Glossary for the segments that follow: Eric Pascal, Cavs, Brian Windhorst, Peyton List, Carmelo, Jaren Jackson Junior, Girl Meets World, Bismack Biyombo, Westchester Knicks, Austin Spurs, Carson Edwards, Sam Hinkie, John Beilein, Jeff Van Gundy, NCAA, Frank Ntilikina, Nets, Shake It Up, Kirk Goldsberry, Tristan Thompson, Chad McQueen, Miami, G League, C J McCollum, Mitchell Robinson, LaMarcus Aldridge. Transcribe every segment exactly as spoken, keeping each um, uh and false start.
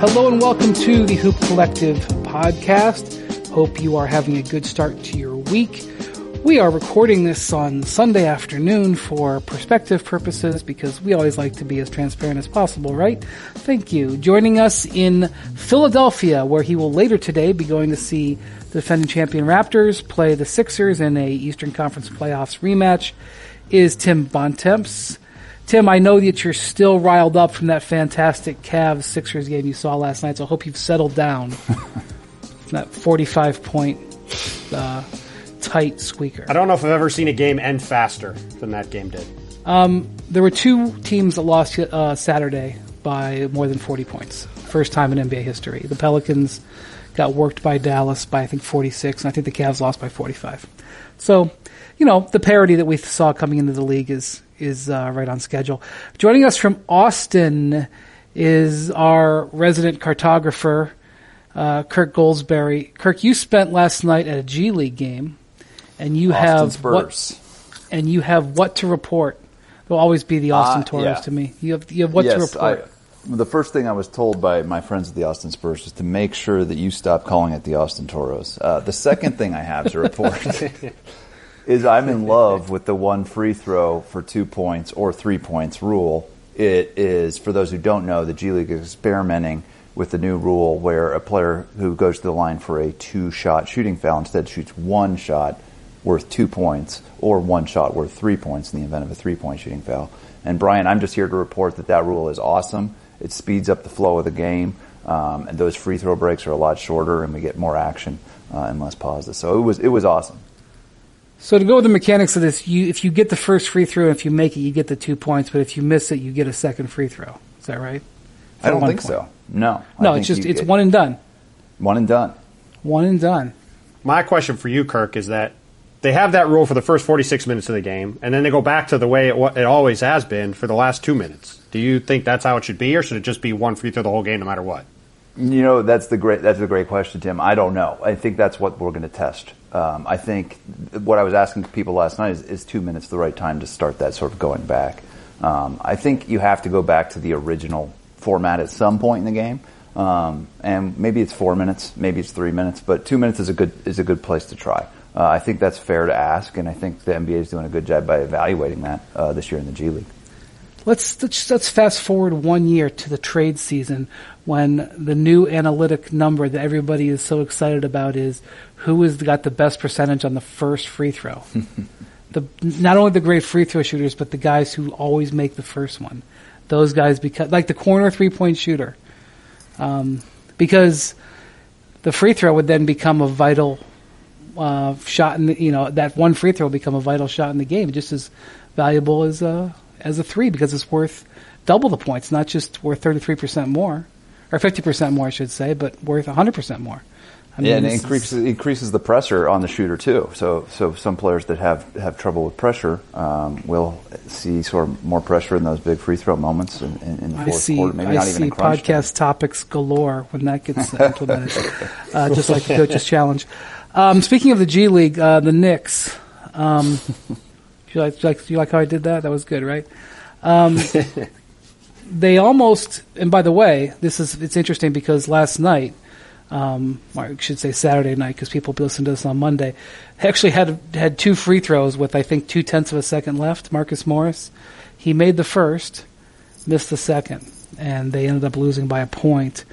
Hello and welcome to the Hoop Collective podcast. Hope you are having a good start to your week. We are recording this on Sunday afternoon for perspective purposes because we always like to be as transparent as possible, right? Thank you. Joining us in Philadelphia, where he will later today be going to see the defending champion Raptors play the Sixers in a Eastern Conference playoffs rematch, is Tim Bontemps. Tim, I know that you're still riled up from that fantastic Cavs Sixers game you saw last night, so I hope you've settled down from that forty-five point uh, tight squeaker. I don't know if I've ever seen a game end faster than that game did. Um, there were two teams that lost uh, Saturday by more than forty points. First time in N B A history. The Pelicans got worked by Dallas by, I think, forty-six, and I think the Cavs lost by forty-five. So, you know, the parity that we saw coming into the league is... is uh, right on schedule. Joining us from Austin is our resident cartographer, uh, Kirk Goldsberry. Kirk, you spent last night at a G League game, and you Austin have Spurs. What, and you have what to report. They'll always be the Austin uh, Toros yeah. to me. You have you have what yes, to report. I, the first thing I was told by my friends at the Austin Spurs is to make sure that you stop calling it the Austin Toros. Uh, the second thing I have to report. is I'm in love with the one free throw for two points or three points rule. It is, for those who don't know, the G League is experimenting with the new rule where a player who goes to the line for a two-shot shooting foul instead shoots one shot worth two points or one shot worth three points in the event of a three-point shooting foul. And, Brian, I'm just here to report that that rule is awesome. It speeds up the flow of the game, um, and those free throw breaks are a lot shorter, and we get more action uh, and less pauses. So it was it was awesome. So to go with the mechanics of this, you, if you get the first free throw, and if you make it, you get the two points. But if you miss it, you get a second free throw. Is that right? For I don't think point. so. No. No, I it's just you, it's it, one and done. One and done. One and done. My question for you, Kirk, is that they have that rule for the first forty-six minutes of the game, and then they go back to the way it, it always has been for the last two minutes. Do you think that's how it should be, or should it just be one free throw the whole game no matter what? You know, that's the great that's a great question, Tim. I don't know. I think that's what we're going to test. Um, I think what I was asking people last night is, is two minutes the right time to start that sort of going back? Um, I think you have to go back to the original format at some point in the game. Um, and maybe it's four minutes, maybe it's three minutes, but two minutes is a good, is a good place to try. Uh, I think that's fair to ask, and I think the N B A is doing a good job by evaluating that, uh, this year in the G League. Let's, let's let's fast forward one year to the trade season when the new analytic number that everybody is so excited about is who has got the best percentage on the first free throw. the Not only the great free throw shooters, but the guys who always make the first one. Those guys, because like the corner three-point shooter, um, because the free throw would then become a vital uh, shot. In the, you know, that one free throw will become a vital shot in the game, just as valuable as a... as a three, because it's worth double the points, not just worth thirty-three percent more, or fifty percent more, I should say, but worth one hundred percent more. I mean, yeah, and it increases, is... increases the pressure on the shooter, too. So so some players that have, have trouble with pressure um, will see sort of more pressure in those big free throw moments in, in, in the fourth see, quarter, maybe I not even in crunch time. I see podcast topics galore when that gets implemented, uh, just like the Coach's Challenge. Um, speaking of the G League, uh, the Knicks... Um, You like, you like how I did that? That was good, right? Um, they almost, and by the way, this is it's interesting because last night, um, or I should say Saturday night because people listen to this on Monday, actually had had two free throws with, I think, two-tenths of a second left, Marcus Morris. He made the first, missed the second, and they ended up losing by a point.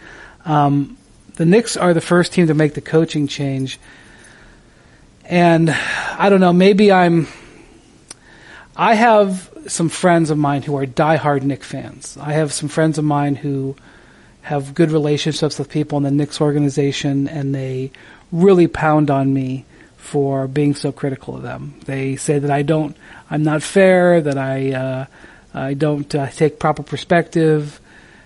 Um, the Knicks are the first team to make the coaching change. And I don't know, maybe I'm... I have some friends of mine who are diehard Knicks fans. I have some friends of mine who have good relationships with people in the Knicks organization, and they really pound on me for being so critical of them. They say that I don't, I'm not fair, that I, uh, I don't uh, take proper perspective,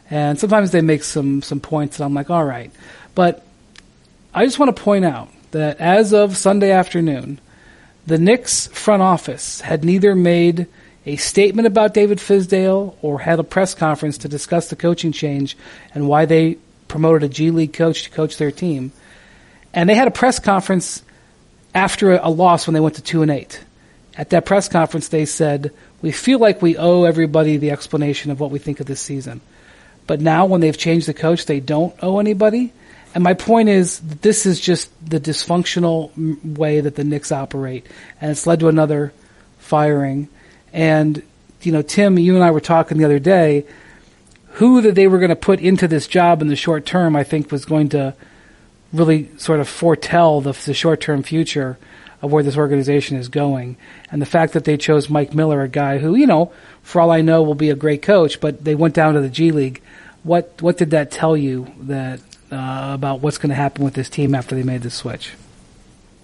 and sometimes they make some some points that I'm like, all right. But I just want to point out that as of Sunday afternoon, the Knicks front office had neither made a statement about David Fizdale or had a press conference to discuss the coaching change and why they promoted a G League coach to coach their team. And they had a press conference after a loss when they went to two and eight. At that press conference, they said, "We feel like we owe everybody the explanation of what we think of this season." But now when they've changed the coach, they don't owe anybody. And my point is, this is just the dysfunctional way that the Knicks operate, and it's led to another firing. And, you know, Tim, you and I were talking the other day, who that they were going to put into this job in the short term, I think, was going to really sort of foretell the, the short-term future of where this organization is going. And the fact that they chose Mike Miller, a guy who, you know, for all I know will be a great coach, but they went down to the G League. What what did that tell you that uh, about what's going to happen with this team after they made the switch?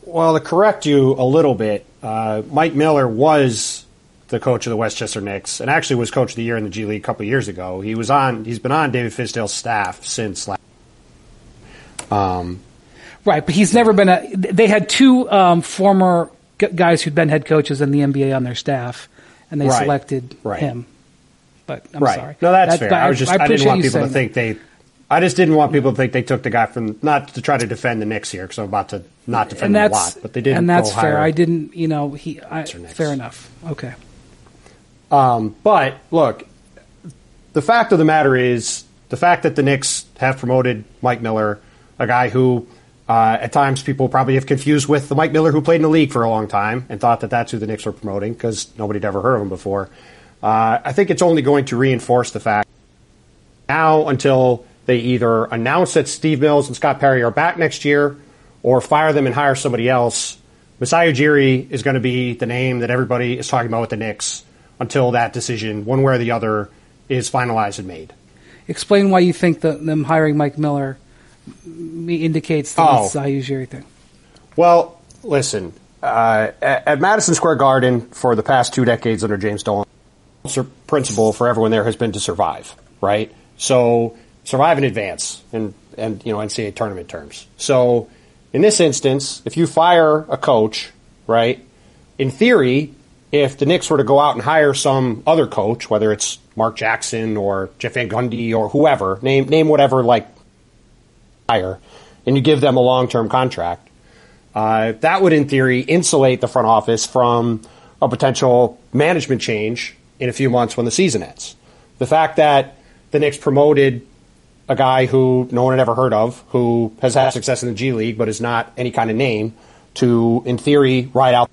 Well, to correct you a little bit, uh, Mike Miller was the coach of the Westchester Knicks and actually was coach of the year in the G League a couple of years ago. He was on, he's been on David Fizdale's staff since last Um, right, but he's never been a. They had two um, former g- guys who'd been head coaches in the N B A on their staff, and they right, selected right. him. But I'm right. sorry. No, that's that, fair. I, I was just I, I didn't want people to think that. they. I just didn't want people to think they took the guy from, not to try to defend the Knicks here, because I'm about to not defend them a lot, but they didn't. And that's fair. I didn't. You know, he. I, fair enough. Okay. Um, but look, the fact of the matter is the fact that the Knicks have promoted Mike Miller, a guy who, uh, at times, people probably have confused with the Mike Miller who played in the league for a long time and thought that that's who the Knicks were promoting because nobody'd ever heard of him before. Uh, I think it's only going to reinforce the fact now until they either announce that Steve Mills and Scott Perry are back next year or fire them and hire somebody else. Masai Ujiri is going to be the name that everybody is talking about with the Knicks until that decision, one way or the other, is finalized and made. Explain why you think the, them hiring Mike Miller indicates the oh. Masai Ujiri thing. Well, listen, uh, at, at Madison Square Garden for the past two decades under James Dolan, the principle for everyone there has been to survive, right? So survive in advance in, and, you know, N C A A tournament terms. So in this instance, if you fire a coach, right, in theory, if the Knicks were to go out and hire some other coach, whether it's Mark Jackson or Jeff Van Gundy or whoever, name name whatever, like, hire, and you give them a long-term contract, uh, that would, in theory, insulate the front office from a potential management change in a few months when the season ends. The fact that the Knicks promoted a guy who no one had ever heard of, who has had success in the G League but is not any kind of name, to, in theory, ride out,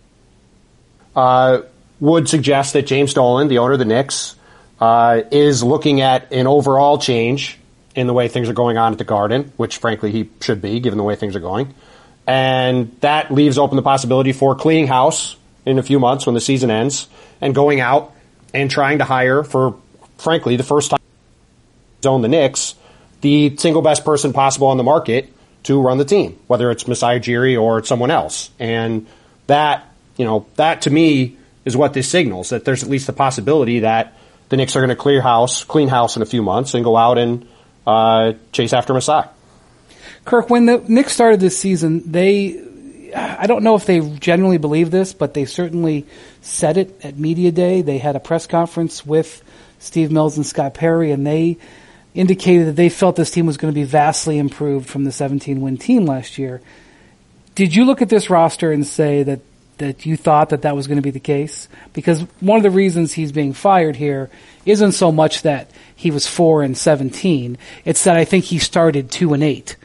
uh, would suggest that James Dolan, the owner of the Knicks, uh, is looking at an overall change in the way things are going on at the Garden, which, frankly, he should be, given the way things are going. And that leaves open the possibility for cleaning house in a few months when the season ends and going out and trying to hire for, frankly, the first time he's owned the Knicks, the single best person possible on the market to run the team, whether it's Masai Ujiri or someone else. And that, you know, that to me is what this signals, that there's at least the possibility that the Knicks are going to clear house, clean house in a few months and go out and Uh, chase after Masai. Kirk, when the Knicks started this season, they, I don't know if they genuinely believe this, but they certainly said it at Media Day. They had a press conference with Steve Mills and Scott Perry, and they indicated that they felt this team was going to be vastly improved from the seventeen-win team last year. Did you look at this roster and say that, that you thought that that was going to be the case? Because one of the reasons he's being fired here isn't so much that he was four and seventeen. It's that I think he started two and eight.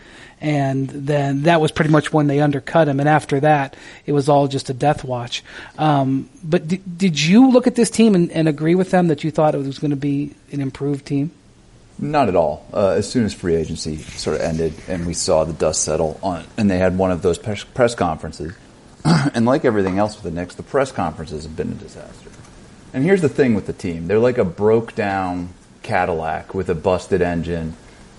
And then that was pretty much when they undercut him. And after that, it was all just a death watch. Um, but d- did you look at this team and, and agree with them that you thought it was going to be an improved team? Not at all. Uh, as soon as free agency sort of ended and we saw the dust settle on, and they had one of those pres- press conferences, and like everything else with the Knicks, the press conferences have been a disaster. And here's the thing with the team. They're like a broke-down Cadillac with a busted engine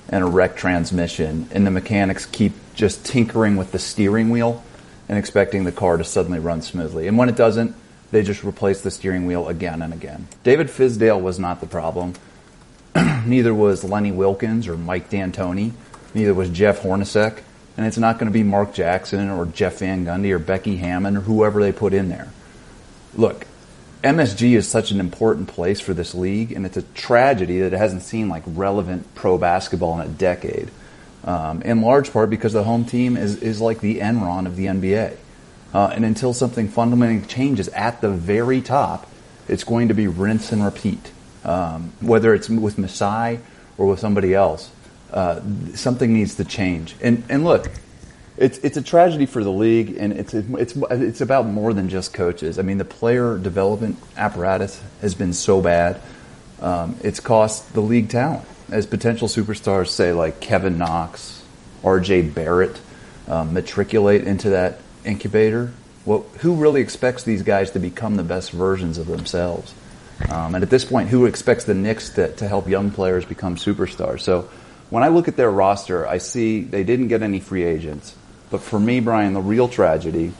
and a wrecked transmission, and the mechanics keep just tinkering with the steering wheel and expecting the car to suddenly run smoothly. And when it doesn't, they just replace the steering wheel again and again. David Fizdale was not the problem. Neither was Lenny Wilkins or Mike D'Antoni. Neither was Jeff Hornacek. And it's not going to be Mark Jackson or Jeff Van Gundy or Becky Hammond or whoever they put in there. Look, M S G is such an important place for this league, and it's a tragedy that it hasn't seen like relevant pro basketball in a decade, um, in large part because the home team is, is like the Enron of the N B A. Uh, and until something fundamentally changes at the very top, it's going to be rinse and repeat, um, whether it's with Masai or with somebody else. Uh, something needs to change. And and look, it's it's a tragedy for the league, and it's it's it's about more than just coaches. I mean, the player development apparatus has been so bad. Um, it's cost the league talent. As potential superstars, say, like Kevin Knox, R J. Barrett, um, matriculate into that incubator, well, who really expects these guys to become the best versions of themselves? Um, and at this point, who expects the Knicks to, to help young players become superstars? So when I look at their roster, I see they didn't get any free agents. But for me, Brian, the real tragedy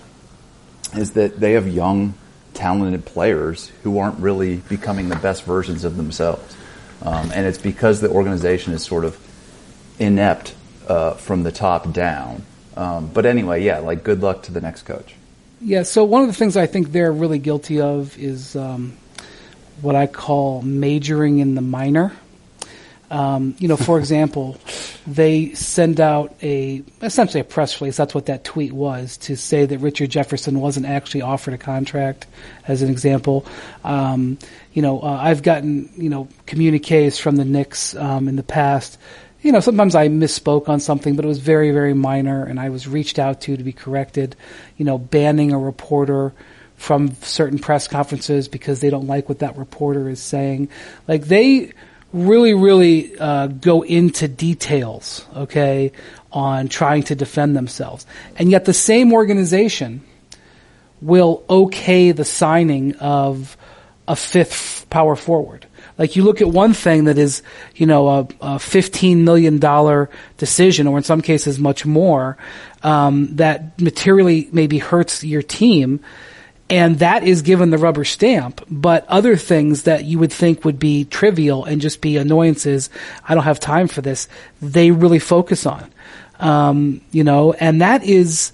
is that they have young, talented players who aren't really becoming the best versions of themselves. Um, and it's because the organization is sort of inept uh, from the top down. Um, but anyway, yeah, like good luck to the next coach. Yeah, so one of the things I think they're really guilty of is um, what I call majoring in the minor. Um, you know, for example, they send out a essentially a press release. That's what that tweet was, to say that Richard Jefferson wasn't actually offered a contract, as an example. Um, you know, uh, I've gotten, you know, communiques from the Knicks um, in the past. You know, sometimes I misspoke on something, but it was very, very minor, and I was reached out to to be corrected. You know, banning a reporter from certain press conferences because they don't like what that reporter is saying. Like, they really, really uh, go into details, okay, on trying to defend themselves. And yet the same organization will okay the signing of a fifth power forward. Like, you look at one thing that is, you know, a, a fifteen million dollars decision, or in some cases much more, um, that materially maybe hurts your team, and that is given the rubber stamp. But other things that you would think would be trivial and just be annoyances, I don't have time for this, they really focus on, um, you know, and that is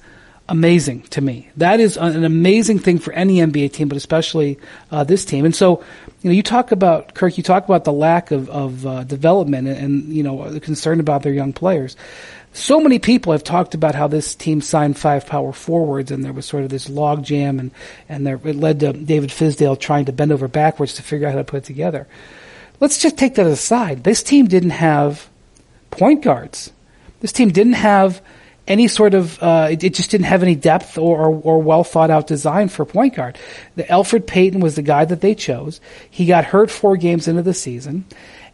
amazing to me. That is an amazing thing for any N B A team, but especially uh, this team. And so, you know, you talk about, Kirk, you talk about the lack of, of uh, development and, and, you know, the concern about their young players. So many people have talked about how this team signed five power forwards, and there was sort of this log jam, and, and there, it led to David Fizdale trying to bend over backwards to figure out how to put it together. Let's just take that aside. This team didn't have point guards. This team didn't have any sort of, uh, it, it just didn't have any depth or, or, or well thought out design for point guard. The Elfrid Payton was the guy that they chose. He got hurt four games into the season.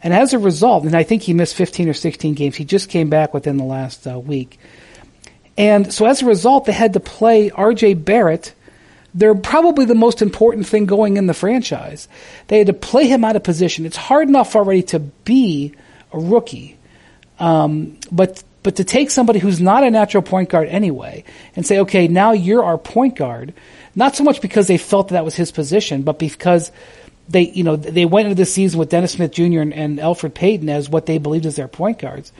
And as a result, and I think he missed fifteen or sixteen games, he just came back within the last uh, week. And so as a result, they had to play R J. Barrett. They're probably the most important thing going in the franchise. They had to play him out of position. It's hard enough already to be a rookie. Um, but, But to take somebody who's not a natural point guard anyway and say, okay, now you're our point guard, not so much because they felt that, that was his position, but because they, you know, they went into the season with Dennis Smith Junior and, and Elfrid Payton as what they believed as their point guards,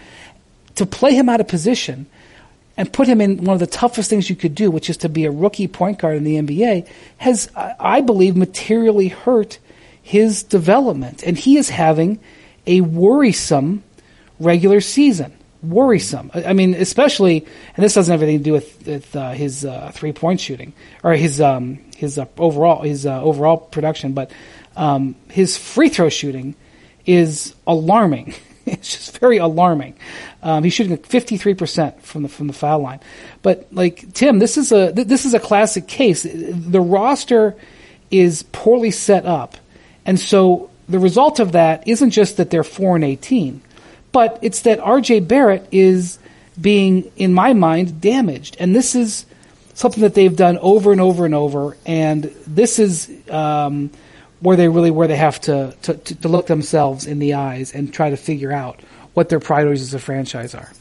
to play him out of position and put him in one of the toughest things you could do, which is to be a rookie point guard in the N B A, has, I believe, materially hurt his development. And he is having a worrisome regular season. Worrisome. I mean, especially, and this doesn't have anything to do with, with uh, his uh, three-point shooting or his um, his uh, overall his uh, overall production, but um, his free throw shooting is alarming. It's just very alarming. Um, he's shooting like fifty-three percent from the from the foul line. But like Tim, this is a th- this is a classic case. The roster is poorly set up, and so the result of that isn't just that they're four and eighteen. But it's that R J. Barrett is being, in my mind, damaged. And this is something that they've done over and over and over. And this is um, where they really where they have to, to, to look themselves in the eyes and try to figure out what their priorities as a franchise are.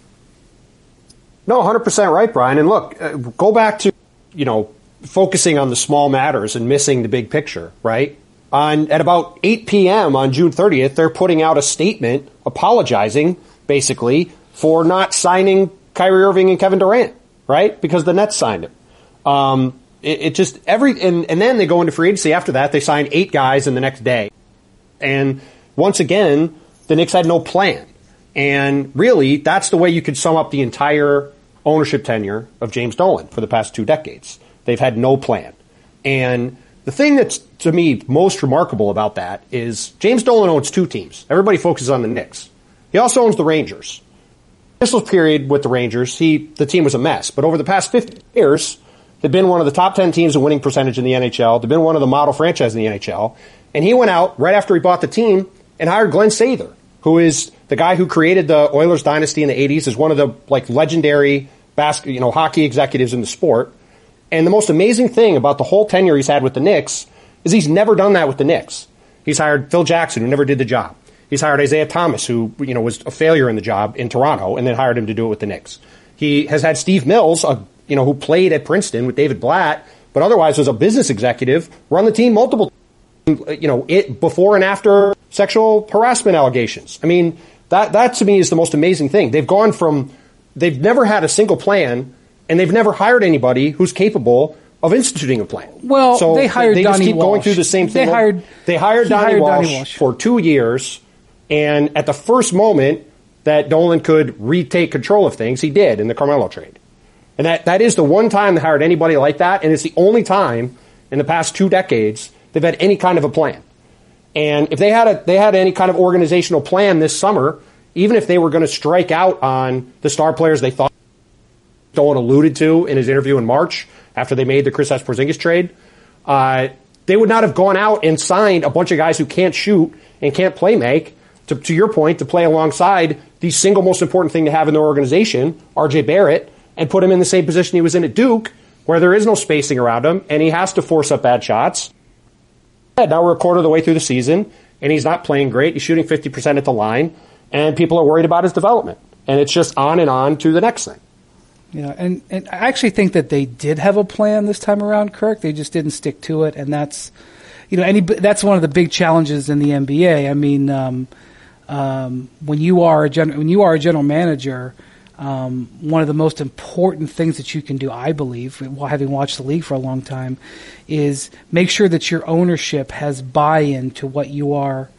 No, one hundred percent right, Brian. And look, uh, go back to, you know, focusing on the small matters and missing the big picture, right? On, at about eight p.m. on June thirtieth, they're putting out a statement apologizing, basically, for not signing Kyrie Irving and Kevin Durant, right? Because the Nets signed him. Um, it, it just every and, and then they go into free agency after that. They sign eight guys in the next day. And once again, the Knicks had no plan. And really, that's the way you could sum up the entire ownership tenure of James Dolan for the past two decades. They've had no plan. And the thing that's, to me, most remarkable about that is James Dolan owns two teams. Everybody focuses on the Knicks. He also owns the Rangers. This was period with the Rangers, he the team was a mess. But over the past fifty years, they've been one of the top ten teams in winning percentage in the N H L. They've been one of the model franchises in the N H L. And he went out right after he bought the team and hired Glenn Sather, who is the guy who created the Oilers dynasty in the eighties, is one of the like legendary basket, you know, hockey executives in the sport. And the most amazing thing about the whole tenure he's had with the Knicks is he's never done that with the Knicks. He's hired Phil Jackson, who never did the job. He's hired Isaiah Thomas, who, you know, was a failure in the job in Toronto, and then hired him to do it with the Knicks. He has had Steve Mills, a, you know, who played at Princeton with David Blatt, but otherwise was a business executive, run the team multiple times. You know, it before and after sexual harassment allegations. I mean, that that to me is the most amazing thing. They've gone from they've never had a single plan, and they've never hired anybody who's capable of instituting a plan. Well, so they hired they, they Donnie just keep Walsh. going through the same thing. They hired they hired, Donnie, hired Walsh Donnie Walsh for two years, and at the first moment that Dolan could retake control of things, he did in the Carmelo trade, and that that is the one time they hired anybody like that, and it's the only time in the past two decades they've had any kind of a plan. And if they had a they had any kind of organizational plan this summer, even if they were going to strike out on the star players they thought Dolan alluded to in his interview in March after they made the Chris Porzingis trade, uh, they would not have gone out and signed a bunch of guys who can't shoot and can't play make, to, to your point, to play alongside the single most important thing to have in their organization, R J. Barrett, and put him in the same position he was in at Duke, where there is no spacing around him, and he has to force up bad shots. Now we're a quarter of the way through the season, and he's not playing great. He's shooting fifty percent at the line, and people are worried about his development. And it's just on and on to the next thing. Yeah, and, and I actually think that they did have a plan this time around, Kirk. They just didn't stick to it, and that's, you know, any that's one of the big challenges in the N B A. I mean, um, um, when you are a gen- when you are a general manager, um, one of the most important things that you can do, I believe, having watched the league for a long time, is make sure that your ownership has buy-in to what you are,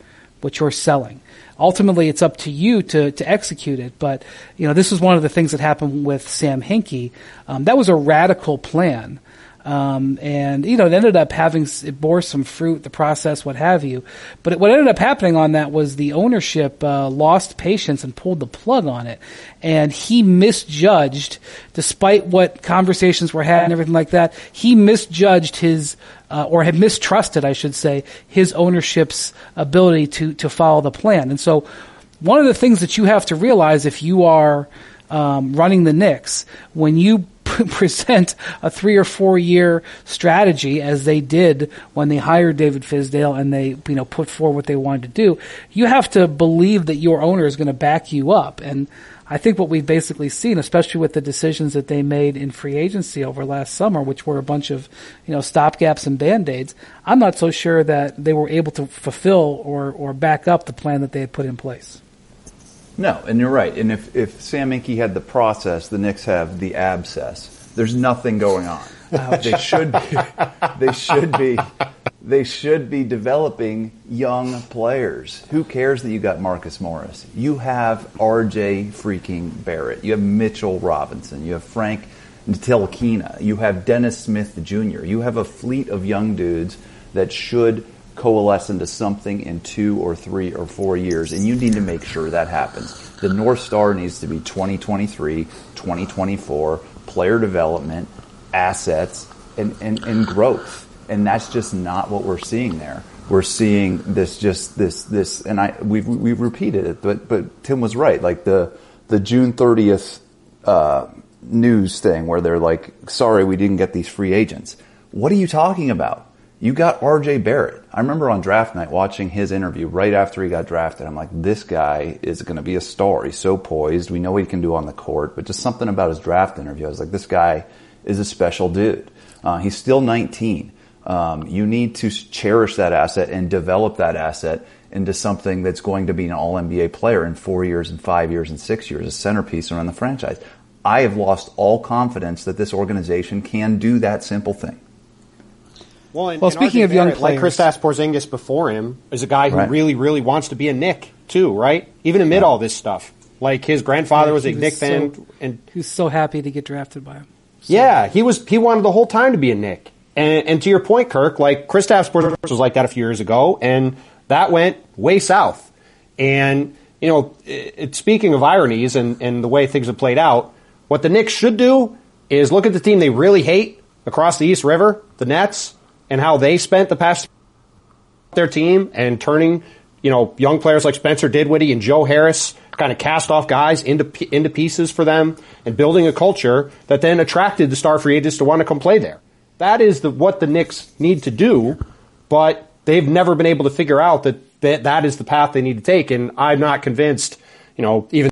what you're selling. Ultimately, it's up to you to, to execute it. But, you know, this was one of the things that happened with Sam Hinkie. Um, that was a radical plan. Um, and, you know, it ended up having, it bore some fruit, the process, what have you. But it, what ended up happening on that was the ownership, uh, lost patience and pulled the plug on it. And he misjudged, despite what conversations were had and everything like that, he misjudged his, Uh, or had mistrusted, I should say, his ownership's ability to, to follow the plan. And so one of the things that you have to realize if you are um, running the Knicks, when you p- present a three- or four-year strategy, as they did when they hired David Fizdale and they you know put forward what they wanted to do, you have to believe that your owner is going to back you up. And I think what we've basically seen, especially with the decisions that they made in free agency over last summer, which were a bunch of, you know, stopgaps and band-aids, I'm not so sure that they were able to fulfill or, or back up the plan that they had put in place. No, and you're right. And if, if Sam Hinkie had the process, the Knicks have the abscess. There's nothing going on. Ouch. They should be, they should be, they should be developing young players. Who cares that you got Marcus Morris? You have R J freaking Barrett. You have Mitchell Robinson. You have Frank Ntilikina. You have Dennis Smith Junior You have a fleet of young dudes that should coalesce into something in two or three or four years, and you need to make sure that happens. The North Star needs to be twenty twenty-three, twenty twenty-four, player development, assets, and, and, and growth. And that's just not what we're seeing there. We're seeing this, just this, this, and I, we've, we've repeated it, but, but Tim was right. Like the, the June thirtieth, uh, news thing where they're like, sorry, we didn't get these free agents. What are you talking about? You got R J Barrett. I remember on draft night watching his interview right after he got drafted. I'm like, this guy is going to be a star. He's so poised. We know what he can do on the court, but just something about his draft interview. I was like, this guy is a special dude. Uh, he's still nineteen. Um, you need to cherish that asset and develop that asset into something that's going to be an all N B A player in four years and five years and six years, a centerpiece around the franchise. I have lost all confidence that this organization can do that simple thing. Well, and, well and speaking R J of Barrett, young players, like Kristaps Porzingis before him, is a guy who right. really, really wants to be a Knick too, right? Even amid yeah. all this stuff. Like his grandfather yeah, was a was Knick so, fan. And he was so happy to get drafted by him. So. Yeah, he was. He wanted the whole time to be a Knick. And, and to your point, Kirk, like Kristaps Porzingis was like that a few years ago, and that went way south. And you know, it, speaking of ironies and, and the way things have played out, what the Knicks should do is look at the team they really hate across the East River, the Nets, and how they spent the past their team and turning, you know, young players like Spencer Dinwiddie and Joe Harris, kind of cast off guys into into pieces for them, and building a culture that then attracted the star free agents to want to come play there. That is the, what the Knicks need to do, but they've never been able to figure out that that, that is the path they need to take. And I'm not convinced, you know, even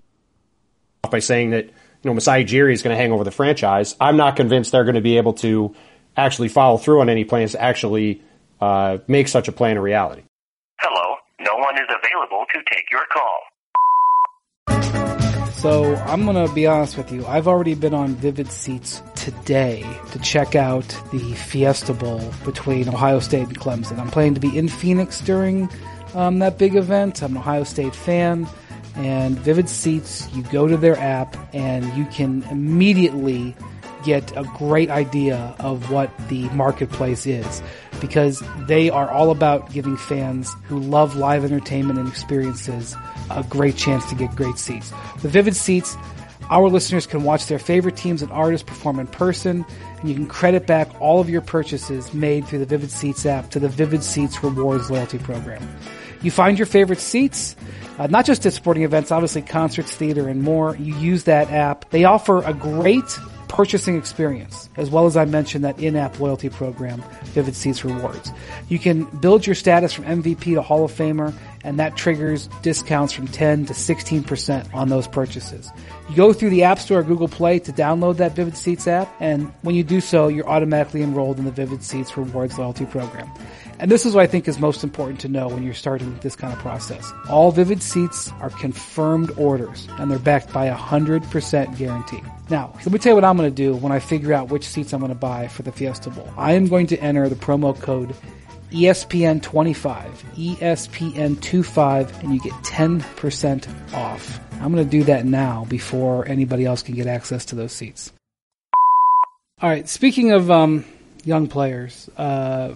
by saying that, you know, Masai Ujiri is going to hang over the franchise, I'm not convinced they're going to be able to actually follow through on any plans to actually uh, make such a plan a reality. Hello. No one is available to take your call. So I'm going to be honest with you. I've already been on Vivid Seats today to check out the Fiesta Bowl between Ohio State and Clemson. I'm planning to be in Phoenix during um, that big event. I'm an Ohio State fan. And Vivid Seats, you go to their app and you can immediately get a great idea of what the marketplace is, because they are all about giving fans who love live entertainment and experiences a great chance to get great seats. With Vivid Seats, our listeners can watch their favorite teams and artists perform in person, and you can credit back all of your purchases made through the Vivid Seats app to the Vivid Seats Rewards Loyalty Program. You find your favorite seats, uh, not just at sporting events, obviously concerts, theater, and more. You use that app. They offer a great purchasing experience, as well as I mentioned that in-app loyalty program, Vivid Seats Rewards. You can build your status from M V P to Hall of Famer, and that triggers discounts from ten to sixteen percent on those purchases. You go through the App Store or Google Play to download that Vivid Seats app, and when you do so, you're automatically enrolled in the Vivid Seats Rewards Loyalty Program. And this is what I think is most important to know when you're starting this kind of process. All Vivid Seats are confirmed orders, and they're backed by a one hundred percent guarantee. Now, let me tell you what I'm going to do when I figure out which seats I'm going to buy for the Fiesta Bowl. I am going to enter the promo code E S P N twenty-five, E S P N twenty-five, and you get ten percent off. I'm going to do that now before anybody else can get access to those seats. All right, speaking of um, young players, uh,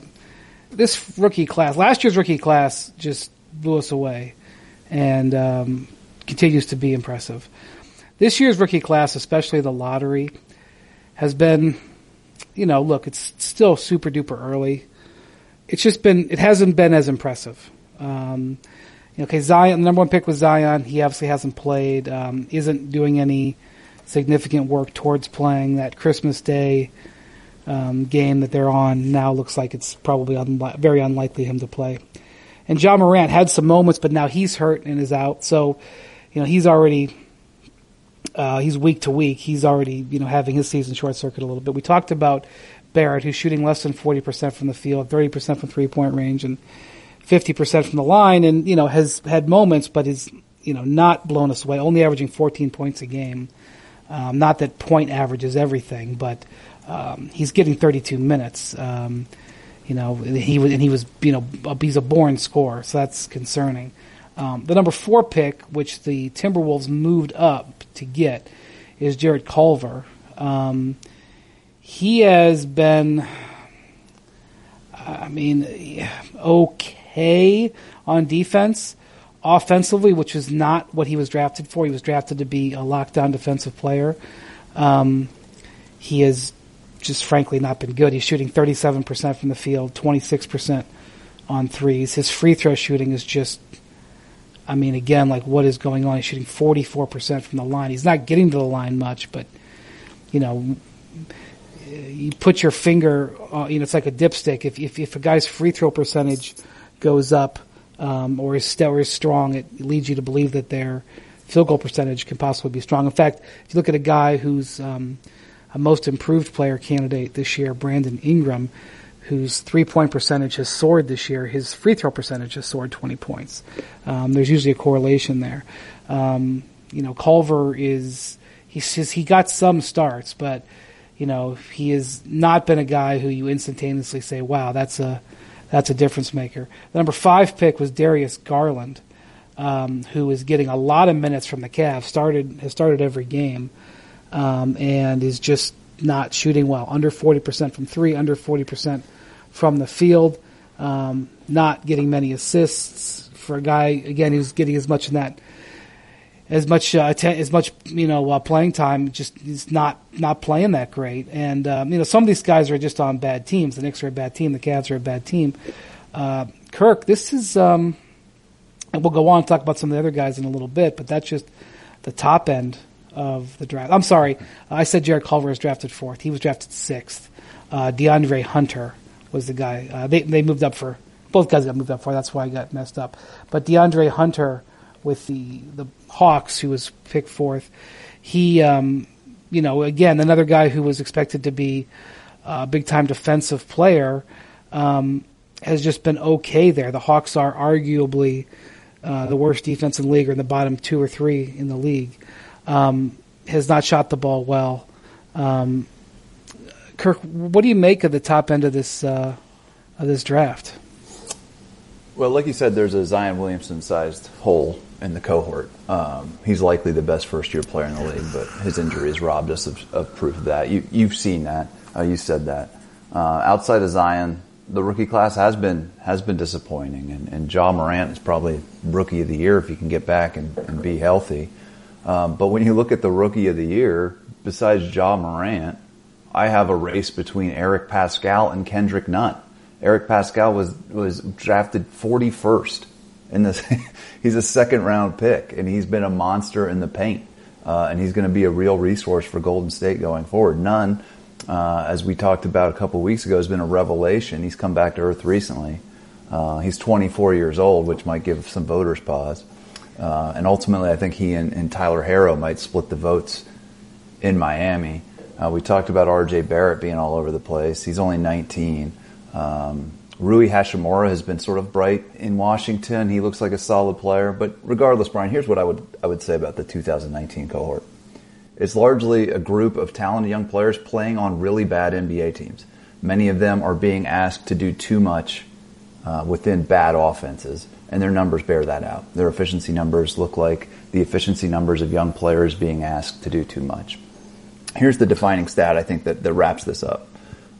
this rookie class, last year's rookie class just blew us away and um, continues to be impressive. This year's rookie class, especially the lottery, has been, you know, look, it's still super duper early. It's just been, it hasn't been as impressive. Um, you know, okay, Zion, the number one pick was Zion. He obviously hasn't played, um, isn't doing any significant work towards playing. That Christmas Day um, game that they're on now looks like it's probably unli- very unlikely him to play. And Ja Morant had some moments, but now he's hurt and is out. So, you know, he's already. Uh, he's week to week. He's already, you know, having his season short circuit a little bit. We talked about Barrett, who's shooting less than forty percent from the field, thirty percent from three-point range, and fifty percent from the line, and, you know, has had moments, but is, you know, not blown us away, only averaging fourteen points a game. Um, not that point average is everything, but um, he's getting thirty-two minutes. Um, you know, he was, and he was, you know, he's a born scorer, so that's concerning. Um, the number four pick, which the Timberwolves moved up to get, is Jared Culver. Um, he has been, I mean, okay on defense. Offensively, which is not what he was drafted for. He was drafted to be a lockdown defensive player. Um, he has just frankly not been good. He's shooting thirty-seven percent from the field, twenty-six percent on threes. His free throw shooting is just... I mean, again, like, what is going on? He's shooting forty-four percent from the line. He's not getting to the line much, but, you know, you put your finger, uh, you know, it's like a dipstick. If, if if a guy's free throw percentage goes up um, or, is, or is strong, it leads you to believe that their field goal percentage can possibly be strong. In fact, if you look at a guy who's um, a most improved player candidate this year, Brandon Ingram, whose three-point percentage has soared this year, his free-throw percentage has soared twenty points. Um, there's usually a correlation there. Um, you know, Culver is he's, he's, he got some starts, but, you know, he has not been a guy who you instantaneously say, wow, that's a that's a difference maker. The number five pick was Darius Garland, um, who is getting a lot of minutes from the Cavs, started, has started every game, um, and is just not shooting well, under forty percent from three, under forty percent from the field, um, not getting many assists for a guy, again, who's getting as much in that as much uh, atten- as much you know uh, playing time. Just he's not not playing that great. And um, you know some of these guys are just on bad teams. The Knicks are a bad team. The Cavs are a bad team. Uh, Kirk, this is, um, and we'll go on and talk about some of the other guys in a little bit. But that's just the top end of the draft. I'm sorry, I said Jared Culver was drafted fourth. He was drafted sixth. Uh, DeAndre Hunter was the guy. Uh, they they moved up for. Both guys got moved up for. That's why I got messed up. But DeAndre Hunter with the the Hawks, who was picked fourth, he, um, you know, again, another guy who was expected to be a big-time defensive player, um, has just been okay there. The Hawks are arguably uh, the worst defense in the league, or in the bottom two or three in the league. Um, has not shot the ball well. Um, Kirk, what do you make of the top end of this uh, of this draft? Well, like you said, there's a Zion Williamson-sized hole in the cohort. Um, he's likely the best first-year player in the league, but his injuries robbed us of, of proof of that. You, you've seen that. Uh, you said that. Uh, outside of Zion, the rookie class has been has been disappointing, and, and Ja Morant is probably rookie of the year if he can get back and, and be healthy. Um, but when you look at the rookie of the year, besides Ja Morant, I have a race between Eric Pascal and Kendrick Nunn. Eric Pascal was, was drafted forty-first in this. He's a second round pick, and he's been a monster in the paint. Uh, and he's going to be a real resource for Golden State going forward. Nunn, uh, as we talked about a couple weeks ago, has been a revelation. He's come back to earth recently. Uh, he's twenty-four years old, which might give some voters pause. Uh, and ultimately I think he and, and Tyler Herro might split the votes in Miami. Uh, we talked about R J. Barrett being all over the place. He's only nineteen. Um, Rui Hachimura has been sort of bright in Washington. He looks like a solid player. But regardless, Brian, here's what I would I would say about the two thousand nineteen cohort. It's largely a group of talented young players playing on really bad N B A teams. Many of them are being asked to do too much uh, within bad offenses, and their numbers bear that out. Their efficiency numbers look like the efficiency numbers of young players being asked to do too much. Here's the defining stat, I think, that, that wraps this up.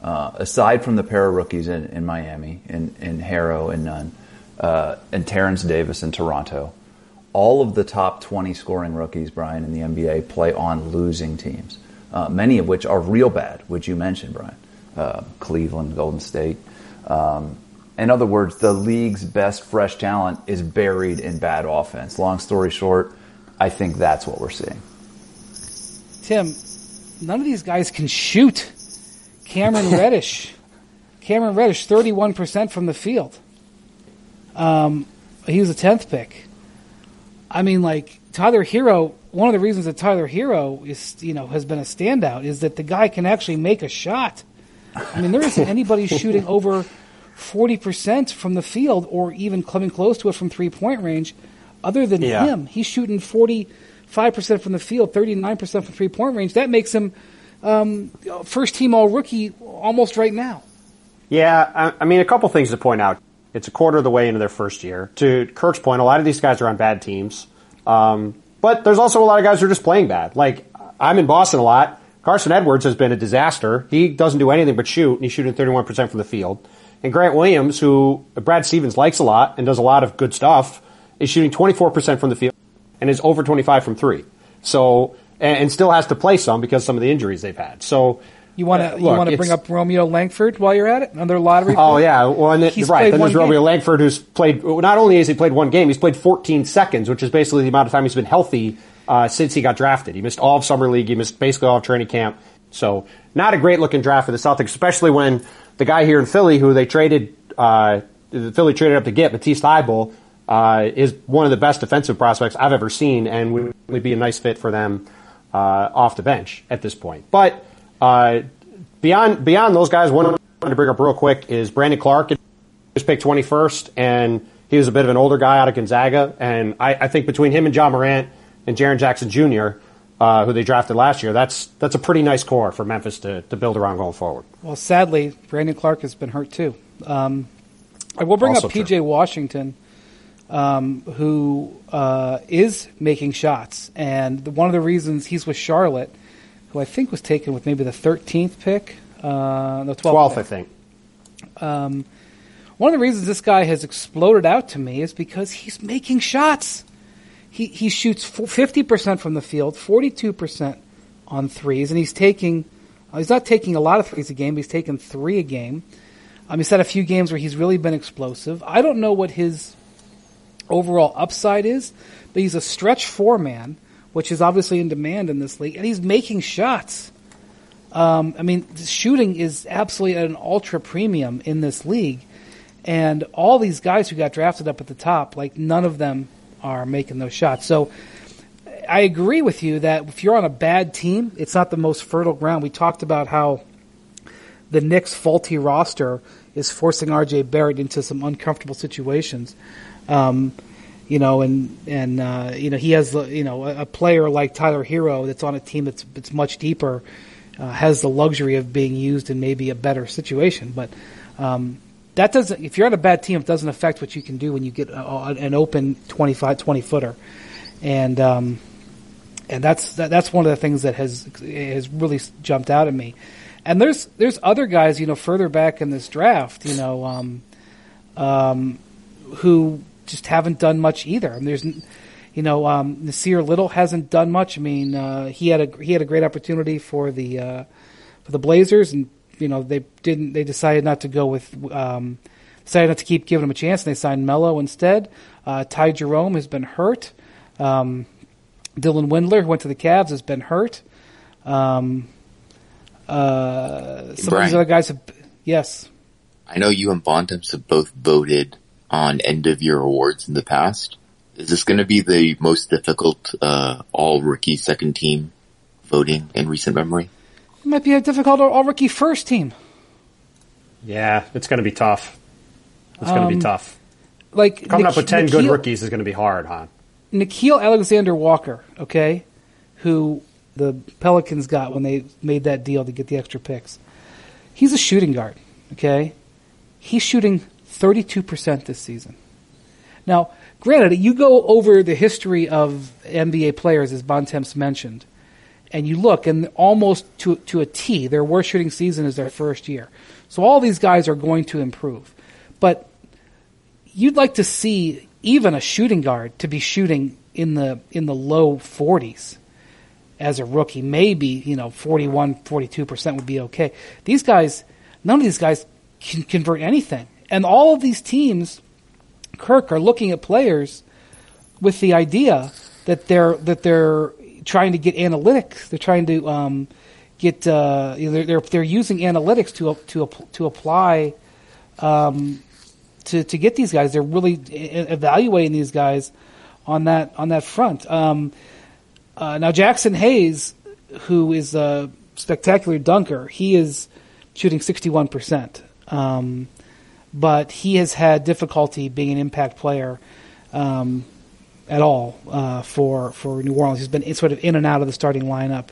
Uh, aside from the pair of rookies in, in Miami, in, in Harrow and Nunn, uh, and Terrence Davis in Toronto, all of the top twenty scoring rookies, Brian, in the N B A play on losing teams, uh, many of which are real bad, which you mentioned, Brian. Uh, Cleveland, Golden State. Um, in other words, the league's best fresh talent is buried in bad offense. Long story short, I think that's what we're seeing. Tim, none of these guys can shoot. Cameron Reddish, Cameron Reddish, thirty-one percent from the field. Um, he was a tenth pick. I mean, like Tyler Herro. One of the reasons that Tyler Herro is, you know, has been a standout is that the guy can actually make a shot. I mean, there isn't anybody shooting over forty percent from the field, or even coming close to it from three-point range, other than yeah. him. He's shooting forty-five percent from the field, thirty-nine percent from three-point range. That makes him. Um, first team all rookie almost right now. Yeah, I, I mean, a couple things to point out. It's a quarter of the way into their first year. To Kirk's point, a lot of these guys are on bad teams. Um, but there's also a lot of guys who are just playing bad. Like, I'm in Boston a lot. Carson Edwards has been a disaster. He doesn't do anything but shoot, and he's shooting thirty-one percent from the field. And Grant Williams, who Brad Stevens likes a lot and does a lot of good stuff, is shooting twenty-four percent from the field and is over twenty-five from three. So... and still has to play some because some of the injuries they've had. So you want to you want to bring up Romeo Langford while you're at it? Another lottery. Oh yeah, well, and it, right. Then there's Romeo Langford, who's played. Not only has he played one game, he's played fourteen seconds, which is basically the amount of time he's been healthy uh, since he got drafted. He missed all of summer league. He missed basically all of training camp. So not a great looking draft for the Celtics, especially when the guy here in Philly, who they traded, uh, the Philly traded up to get Matisse Thybulle, uh, is one of the best defensive prospects I've ever seen, and would really be a nice fit for them. Uh, off the bench at this point. But uh, beyond beyond those guys, one I wanted to bring up real quick is Brandon Clark. He was picked twenty-first, and he was a bit of an older guy out of Gonzaga. And I, I think between him and Ja Morant and Jaren Jackson Junior, uh, who they drafted last year, that's that's a pretty nice core for Memphis to, to build around going forward. Well, sadly, Brandon Clark has been hurt too. Um, I will bring also up P J true. Washington, um, who uh, is making shots. And the, one of the reasons he's with Charlotte, who I think was taken with maybe the thirteenth pick, uh, no, twelfth, twelfth pick. I think. Um, one of the reasons this guy has exploded out to me is because he's making shots. he, he shoots fifty percent from the field, forty-two percent on threes, and he's taking uh, he's not taking a lot of threes a game, but he's taking three a game. Um, he's had a few games where he's really been explosive. I don't know what his overall upside is, but he's a stretch four man, which is obviously in demand in this league, and he's making shots. Um, I mean, shooting is absolutely at an ultra premium in this league, and all these guys who got drafted up at the top, like none of them are making those shots. So I agree with you that if you're on a bad team, it's not the most fertile ground. We talked about how the Knicks' faulty roster is forcing R J. Barrett into some uncomfortable situations. Um, you know, and, and, uh, you know, he has, you know, a, a player like Tyler Herro that's on a team that's, that's much deeper, uh, has the luxury of being used in maybe a better situation. But, um, that doesn't, if you're on a bad team, it doesn't affect what you can do when you get a, an open twenty-five, twenty footer. And, um, and that's, that, that's one of the things that has, has really jumped out at me. And there's, there's other guys, you know, further back in this draft, you know, um, um, who just haven't done much either. I mean, there's, you know, um, Nasir Little hasn't done much. I mean, uh, he had a, he had a great opportunity for the, uh, for the Blazers, and, you know, they didn't, they decided not to go with, um, decided not to keep giving him a chance, and they signed Melo instead. Uh, Ty Jerome has been hurt. Um, Dylan Windler, who went to the Cavs, has been hurt. Um, uh, some Brian, of these other guys have, yes. I know you and Bontemps have both voted on end-of-year awards in the past. Is this going to be the most difficult uh, all-rookie second team voting in recent memory? It might be a difficult all-rookie first team. Yeah, it's going to be tough. It's um, going to be tough. Like Coming Nik- up with ten Nik- good rookies is going to be hard, huh? Nickeil Alexander-Walker, okay, who the Pelicans got when they made that deal to get the extra picks. He's a shooting guard, okay? He's shooting thirty-two percent this season. Now, granted, you go over the history of N B A players, as Bontemps mentioned, and you look, and almost to to a T, their worst shooting season is their first year. So all these guys are going to improve. But you'd like to see even a shooting guard to be shooting in the in the low forties as a rookie. Maybe, you know, forty-one, forty-two percent would be okay. These guys, none of these guys can convert anything. And all of these teams, Kirk, are looking at players with the idea that they're that they're trying to get analytics. They're trying to um, get uh, you know, they're they're using analytics to to to apply um, to to get these guys. They're really evaluating these guys on that on that front. Um, uh, now Jackson Hayes, who is a spectacular dunker, he is shooting sixty-one percent. Um, But he has had difficulty being an impact player um, at all uh, for for New Orleans. He's been sort of in and out of the starting lineup,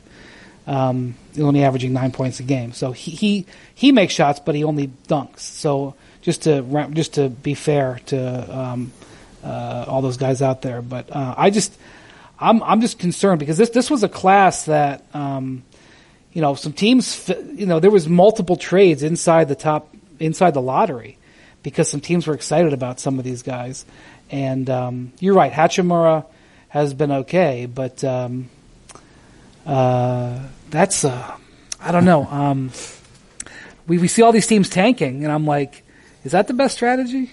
um, only averaging nine points a game. So he, he he makes shots, but he only dunks. So just to just to be fair to um, uh, all those guys out there, but uh, I just I'm I'm just concerned because this this was a class that um, you know some teams you know there was multiple trades inside the top inside the lottery, because some teams were excited about some of these guys. And um, you're right, Hachimura has been okay, but um, uh, that's, uh, I don't know. Um, we, we see all these teams tanking, and I'm like, is that the best strategy?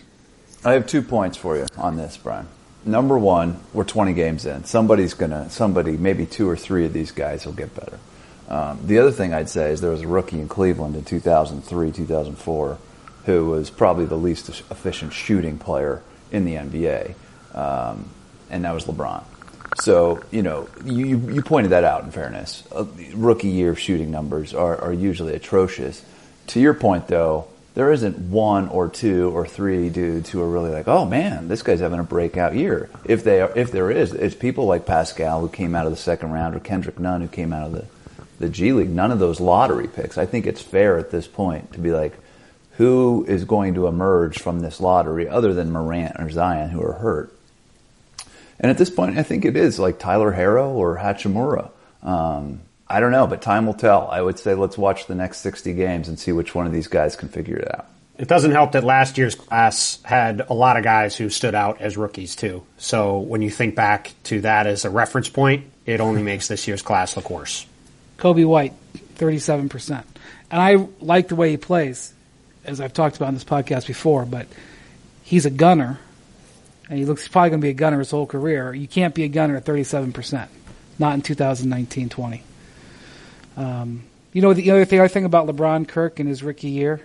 I have two points for you on this, Brian. Number one, we're twenty games in. Somebody's going to, somebody, maybe two or three of these guys will get better. Um, the other thing I'd say is there was a rookie in Cleveland in two thousand three, two thousand four, who was probably the least efficient shooting player in the N B A, um, and that was LeBron. So, you know, you, you pointed that out in fairness. Uh, rookie year shooting numbers are, are usually atrocious. To your point, though, there isn't one or two or three dudes who are really like, oh, man, this guy's having a breakout year. If they are, if there is, it's people like Pascal who came out of the second round or Kendrick Nunn who came out of the, the G League. None of those lottery picks. I think it's fair at this point to be like, who is going to emerge from this lottery other than Morant or Zion, who are hurt? And at this point, I think it is like Tyler Herro or Hachimura. Um, I don't know, but time will tell. I would say let's watch the next sixty games and see which one of these guys can figure it out. it doesn't help that last year's class had a lot of guys who stood out as rookies too. So when you think back to that as a reference point, it only makes this year's class look worse. Kobe White, thirty-seven percent. And I like the way he plays, as I've talked about in this podcast before, but he's a gunner, and he looks he's probably going to be a gunner his whole career. You can't be a gunner at thirty-seven percent, not in two thousand nineteen twenty. Um, you know, the other thing, other thing about LeBron Kirk in his rookie year,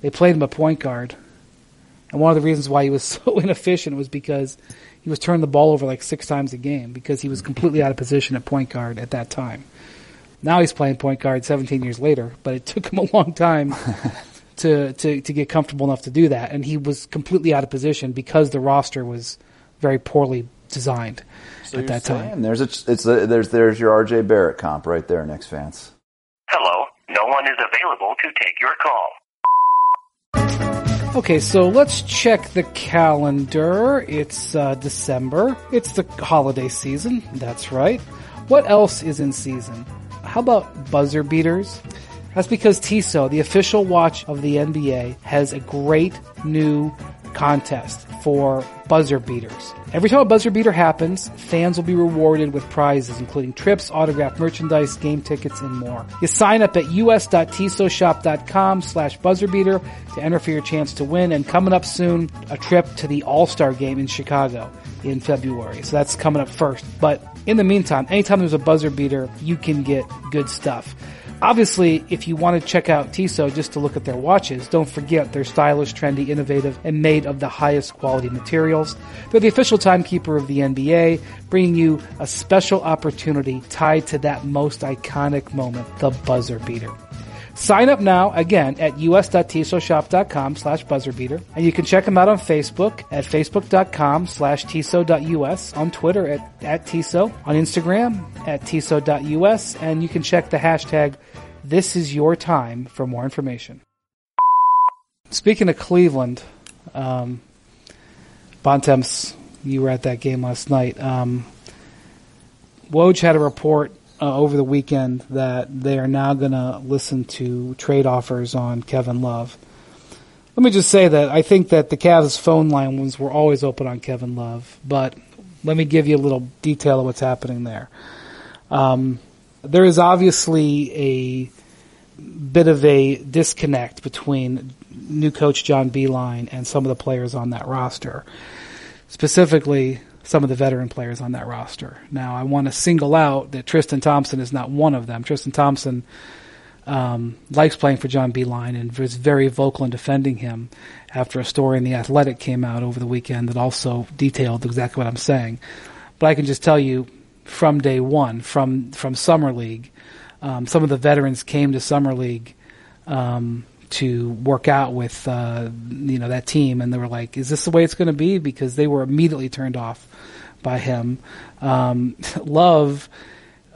they played him a point guard. And one of the reasons why he was so inefficient was because he was turning the ball over like six times a game because he was completely out of position at point guard at that time. Now he's playing point guard seventeen years later, but it took him a long time to, to, to get comfortable enough to do that. And he was completely out of position because the roster was very poorly designed so at that saying, time. There's, a, it's a, there's, there's your R J. Barrett comp right there, Knicks fans. Hello. No one is available to take your call. Okay, so let's check the calendar. It's uh, December. It's the holiday season. That's right. What else is in season? How about buzzer beaters? That's because T I S O, the official watch of the N B A, has a great new contest for buzzer beaters. Every time a buzzer beater happens, fans will be rewarded with prizes, including trips, autographed merchandise, game tickets, and more. You sign up at us.tsoshop.com slash buzzerbeater to enter for your chance to win. And coming up soon, a trip to the All-Star Game in Chicago in February. So that's coming up first. But in the meantime, anytime there's a buzzer beater, you can get good stuff. Obviously, if you want to check out T I S O just to look at their watches, don't forget they're stylish, trendy, innovative, and made of the highest quality materials. They're the official timekeeper of the N B A, bringing you a special opportunity tied to that most iconic moment, the buzzer beater. Sign up now, again, at us.tsoshop.com slash buzzerbeater. And you can check them out on Facebook at facebook.com slash tso.us, on Twitter at, at tso, on Instagram at tso.us, and you can check the hashtag ThisIsYourTime for more information. Speaking of Cleveland, um, Bontemps, you were at that game last night. Um, Woj had a report Uh, over the weekend that they are now going to listen to trade offers on Kevin Love. Let me just say that I think that the Cavs' phone lines were always open on Kevin Love, but let me give you a little detail of what's happening there. Um, there is obviously a bit of a disconnect between new coach John Beilein and some of the players on that roster, specifically some of the veteran players on that roster. Now, I want to single out that Tristan Thompson is not one of them. Tristan Thompson um, likes playing for John Beilein and was very vocal in defending him after a story in The Athletic came out over the weekend that also detailed exactly what I'm saying. But I can just tell you from day one, from, from Summer League, um, some of the veterans came to Summer League um, to work out with, uh, you know, that team. And they were like, is this the way it's going to be? Because they were immediately turned off by him. Um, Love,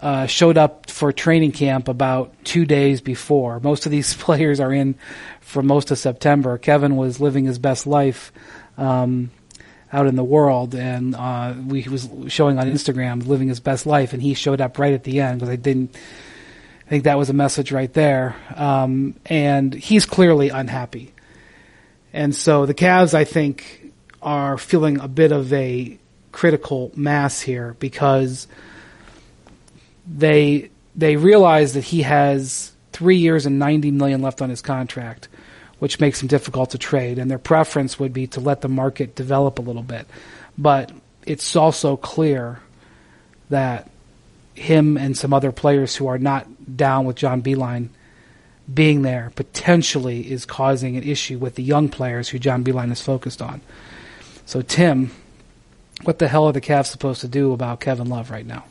uh, showed up for training camp about two days before. Most of these players are in for most of September. Kevin was living his best life, um, out in the world. And, uh, we, he was showing on Instagram, living his best life. And he showed up right at the end because I didn't, I think that was a message right there. Um, and he's clearly unhappy. And so the Cavs, I think, are feeling a bit of a critical mass here because they, they realize that he has three years and ninety million dollars left on his contract, which makes him difficult to trade. And their preference would be to let the market develop a little bit. But it's also clear that him and some other players who are not down with John Beilein being there potentially is causing an issue with the young players who John Beilein is focused on. So, Tim, what the hell are the Cavs supposed to do about Kevin Love right now?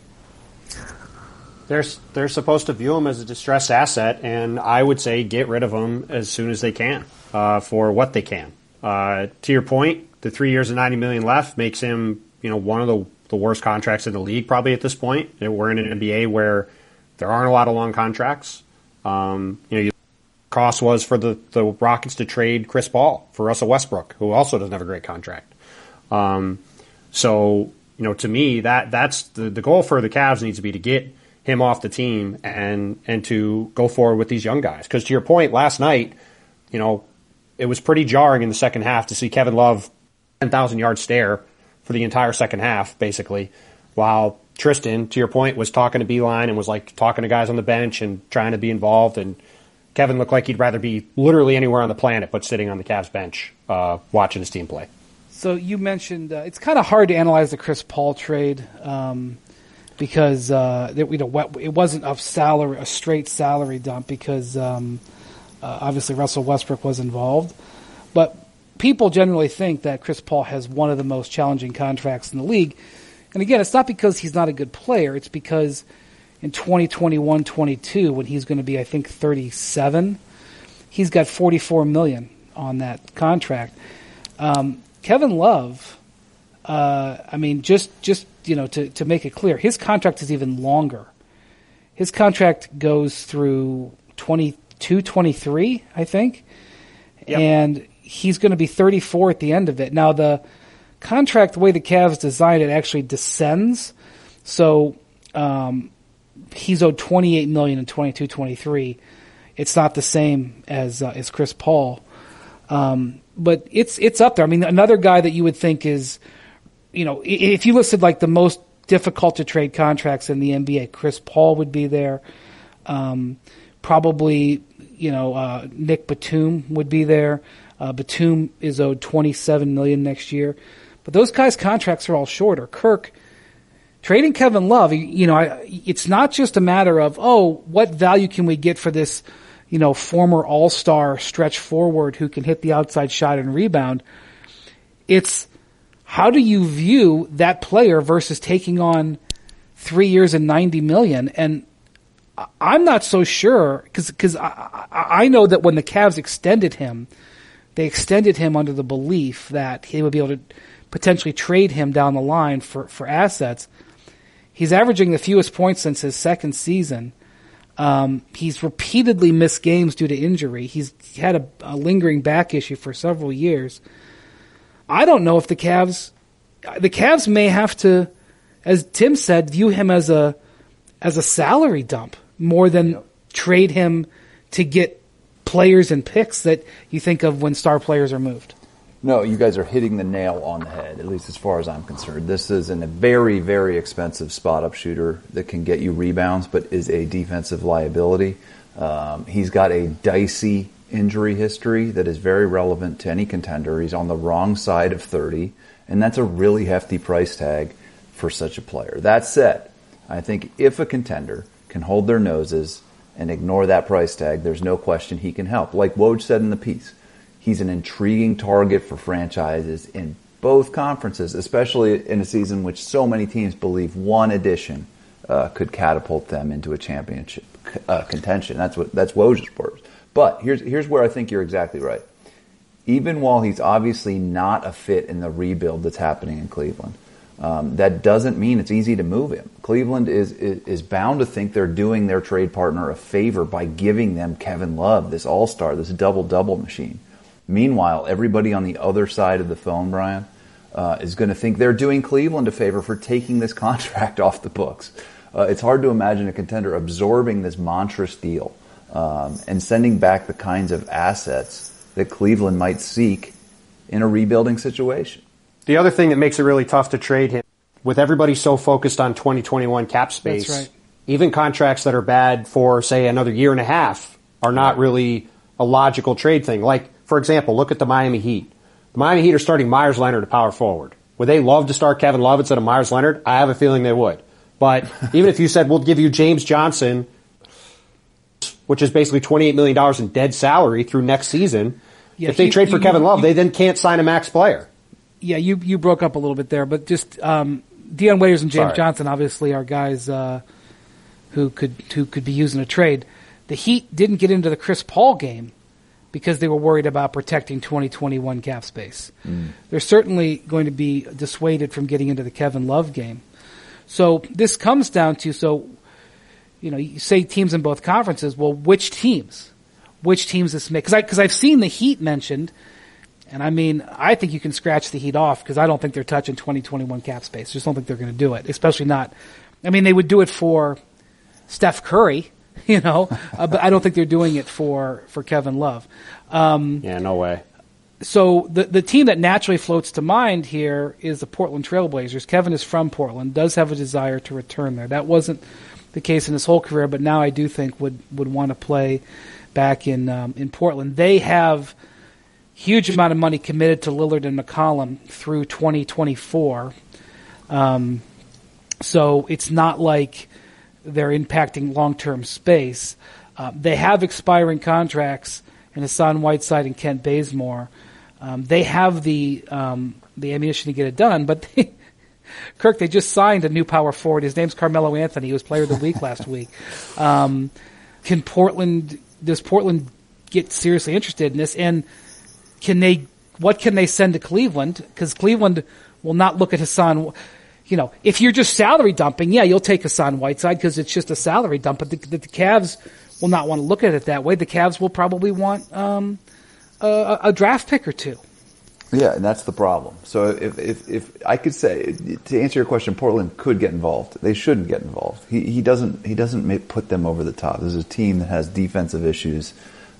They're, they're supposed to view him as a distressed asset, and I would say get rid of him as soon as they can uh, for what they can. Uh, to your point, the three years and ninety million dollars left makes him, you know, one of the the worst contracts in the league probably at this point. We're in an N B A where there aren't a lot of long contracts. Um, you know, you, cost was for the, the Rockets to trade Chris Paul for Russell Westbrook, who also doesn't have a great contract. Um, so, you know, to me, that that's the, the goal for the Cavs needs to be to get him off the team and, and to go forward with these young guys. Because to your point, last night, you know, it was pretty jarring in the second half to see Kevin Love ten thousand yard stare for the entire second half, basically, while Tristan, to your point, was talking to Beeline and was like talking to guys on the bench and trying to be involved. And Kevin looked like he'd rather be literally anywhere on the planet but sitting on the Cavs bench uh, watching his team play. So you mentioned uh, it's kind of hard to analyze the Chris Paul trade um, because uh, it, you know, it wasn't a salary, a straight salary dump because um, uh, obviously Russell Westbrook was involved. But people generally think that Chris Paul has one of the most challenging contracts in the league. And again, it's not because he's not a good player. It's because in twenty twenty-one twenty-two, when he's going to be, I think, thirty-seven, he's got forty-four million dollars on that contract. Um, Kevin Love, uh, I mean, just, just you know, to, to make it clear, his contract is even longer. His contract goes through twenty-two twenty-three, I think, yep. And he's going to be thirty-four at the end of it. Now, the contract, the way the Cavs designed it, actually descends. So um, he's owed twenty-eight million dollars in twenty-two twenty-three. It's not the same as uh, as Chris Paul, um, but it's it's up there. I mean, another guy that you would think is, you know, if you listed like the most difficult to trade contracts in the N B A, Chris Paul would be there. Um, probably, you know, uh, Nick Batum would be there. Uh, Batum is owed twenty-seven million dollars next year. But those guys' contracts are all shorter. Kirk, trading Kevin Love, you know, it's not just a matter of, oh, what value can we get for this, you know, former all-star stretch forward who can hit the outside shot and rebound. It's how do you view that player versus taking on three years and ninety million dollars? And I'm not so sure because I, I know that when the Cavs extended him, they extended him under the belief that he would be able to potentially trade him down the line for, for assets. He's averaging the fewest points since his second season. Um, he's repeatedly missed games due to injury. He's had a, a lingering back issue for several years. I don't know if the Cavs, the Cavs may have to, as Tim said, view him as a as a salary dump more than yep. trade him to get players and picks that you think of when star players are moved. No, you guys are hitting the nail on the head, at least as far as I'm concerned. This is an, a very, very expensive spot-up shooter that can get you rebounds but is a defensive liability. Um, he's got a dicey injury history that is very relevant to any contender. He's on the wrong side of thirty, and that's a really hefty price tag for such a player. That said, I think if a contender can hold their noses and ignore that price tag, there's no question he can help. Like Woj said in the piece, he's an intriguing target for franchises in both conferences, especially in a season which so many teams believe one addition uh, could catapult them into a championship uh, contention. That's what that's Woj's words. But here's here's where I think you're exactly right. Even while he's obviously not a fit in the rebuild that's happening in Cleveland, um, that doesn't mean it's easy to move him. Cleveland is, is is bound to think they're doing their trade partner a favor by giving them Kevin Love, this all-star, this double-double machine. Meanwhile, everybody on the other side of the phone, Brian, uh, is going to think they're doing Cleveland a favor for taking this contract off the books. Uh, it's hard to imagine a contender absorbing this monstrous deal um, and sending back the kinds of assets that Cleveland might seek in a rebuilding situation. The other thing that makes it really tough to trade him, with everybody so focused on twenty twenty-one cap space, that's right. Even contracts that are bad for, say, another year and a half are not really a logical trade thing. Like, for example, look at the Miami Heat. The Miami Heat are starting Myers Leonard at power forward. Would they love to start Kevin Love instead of Myers Leonard? I have a feeling they would. But even if you said, we'll give you James Johnson, which is basically twenty-eight million dollars in dead salary through next season, yeah, if they he, trade for you, Kevin Love, you, they then can't sign a max player. Yeah, you you broke up a little bit there. But just um, Deion Waiters and James Sorry. Johnson obviously are guys uh, who could who could be used in a trade. The Heat didn't get into the Chris Paul game because they were worried about protecting twenty twenty-one cap space. Mm. They're certainly going to be dissuaded from getting into the Kevin Love game. So this comes down to, so, you know, you say teams in both conferences, well, which teams? Which teams this make? Because I, because I've seen the Heat mentioned, and I mean, I think you can scratch the Heat off because I don't think they're touching twenty twenty-one cap space. I just don't think they're going to do it, especially not. I mean, they would do it for Steph Curry, you know, uh, but I don't think they're doing it for, for Kevin Love. Um, yeah, no way. So the the team that naturally floats to mind here is the Portland Trailblazers. Kevin is from Portland, does have a desire to return there. That wasn't the case in his whole career, but now I do think would, would want to play back in um, in Portland. They have huge amount of money committed to Lillard and McCollum through twenty twenty-four. Um, so it's not like they're impacting long-term space. Uh, they have expiring contracts in Hassan Whiteside and Kent Bazemore. Um, they have the um, the ammunition to get it done, but they, Kirk, they just signed a new power forward. His name's Carmelo Anthony. He was player of the week last week. Um, can Portland? Does Portland get seriously interested in this? And can they? What can they send to Cleveland? Because Cleveland will not look at Hassan. You know, if you're just salary dumping, yeah, you'll take Hassan Whiteside because it's just a salary dump. But the, the, the Cavs will not want to look at it that way. The Cavs will probably want um, a, a draft pick or two. Yeah, and that's the problem. So if, if if I could say, to answer your question, Portland could get involved. They shouldn't get involved. He he doesn't he doesn't make, put them over the top. This is a team that has defensive issues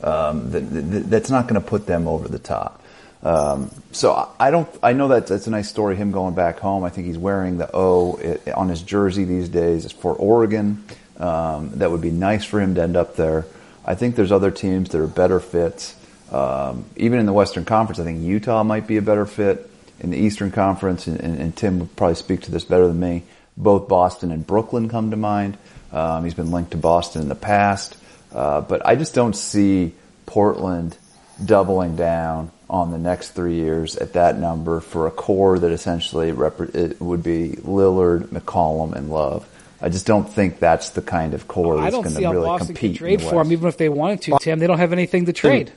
um, that, that that's not going to put them over the top. Um, so I don't. I know that that's a nice story. Him going back home. I think he's wearing the O on his jersey these days. It's for Oregon. Um, that would be nice for him to end up there. I think there's other teams that are better fits. Um, even in the Western Conference, I think Utah might be a better fit. In the Eastern Conference, and, and, and Tim would probably speak to this better than me, both Boston and Brooklyn come to mind. Um, he's been linked to Boston in the past. Uh, but I just don't see Portland doubling down on the next three years at that number for a core that essentially rep- it would be Lillard, McCollum, and Love. I just don't think that's the kind of core that's going to really compete. I don't see how Boston could trade for him, even if they wanted to, Tim. They don't have anything to trade.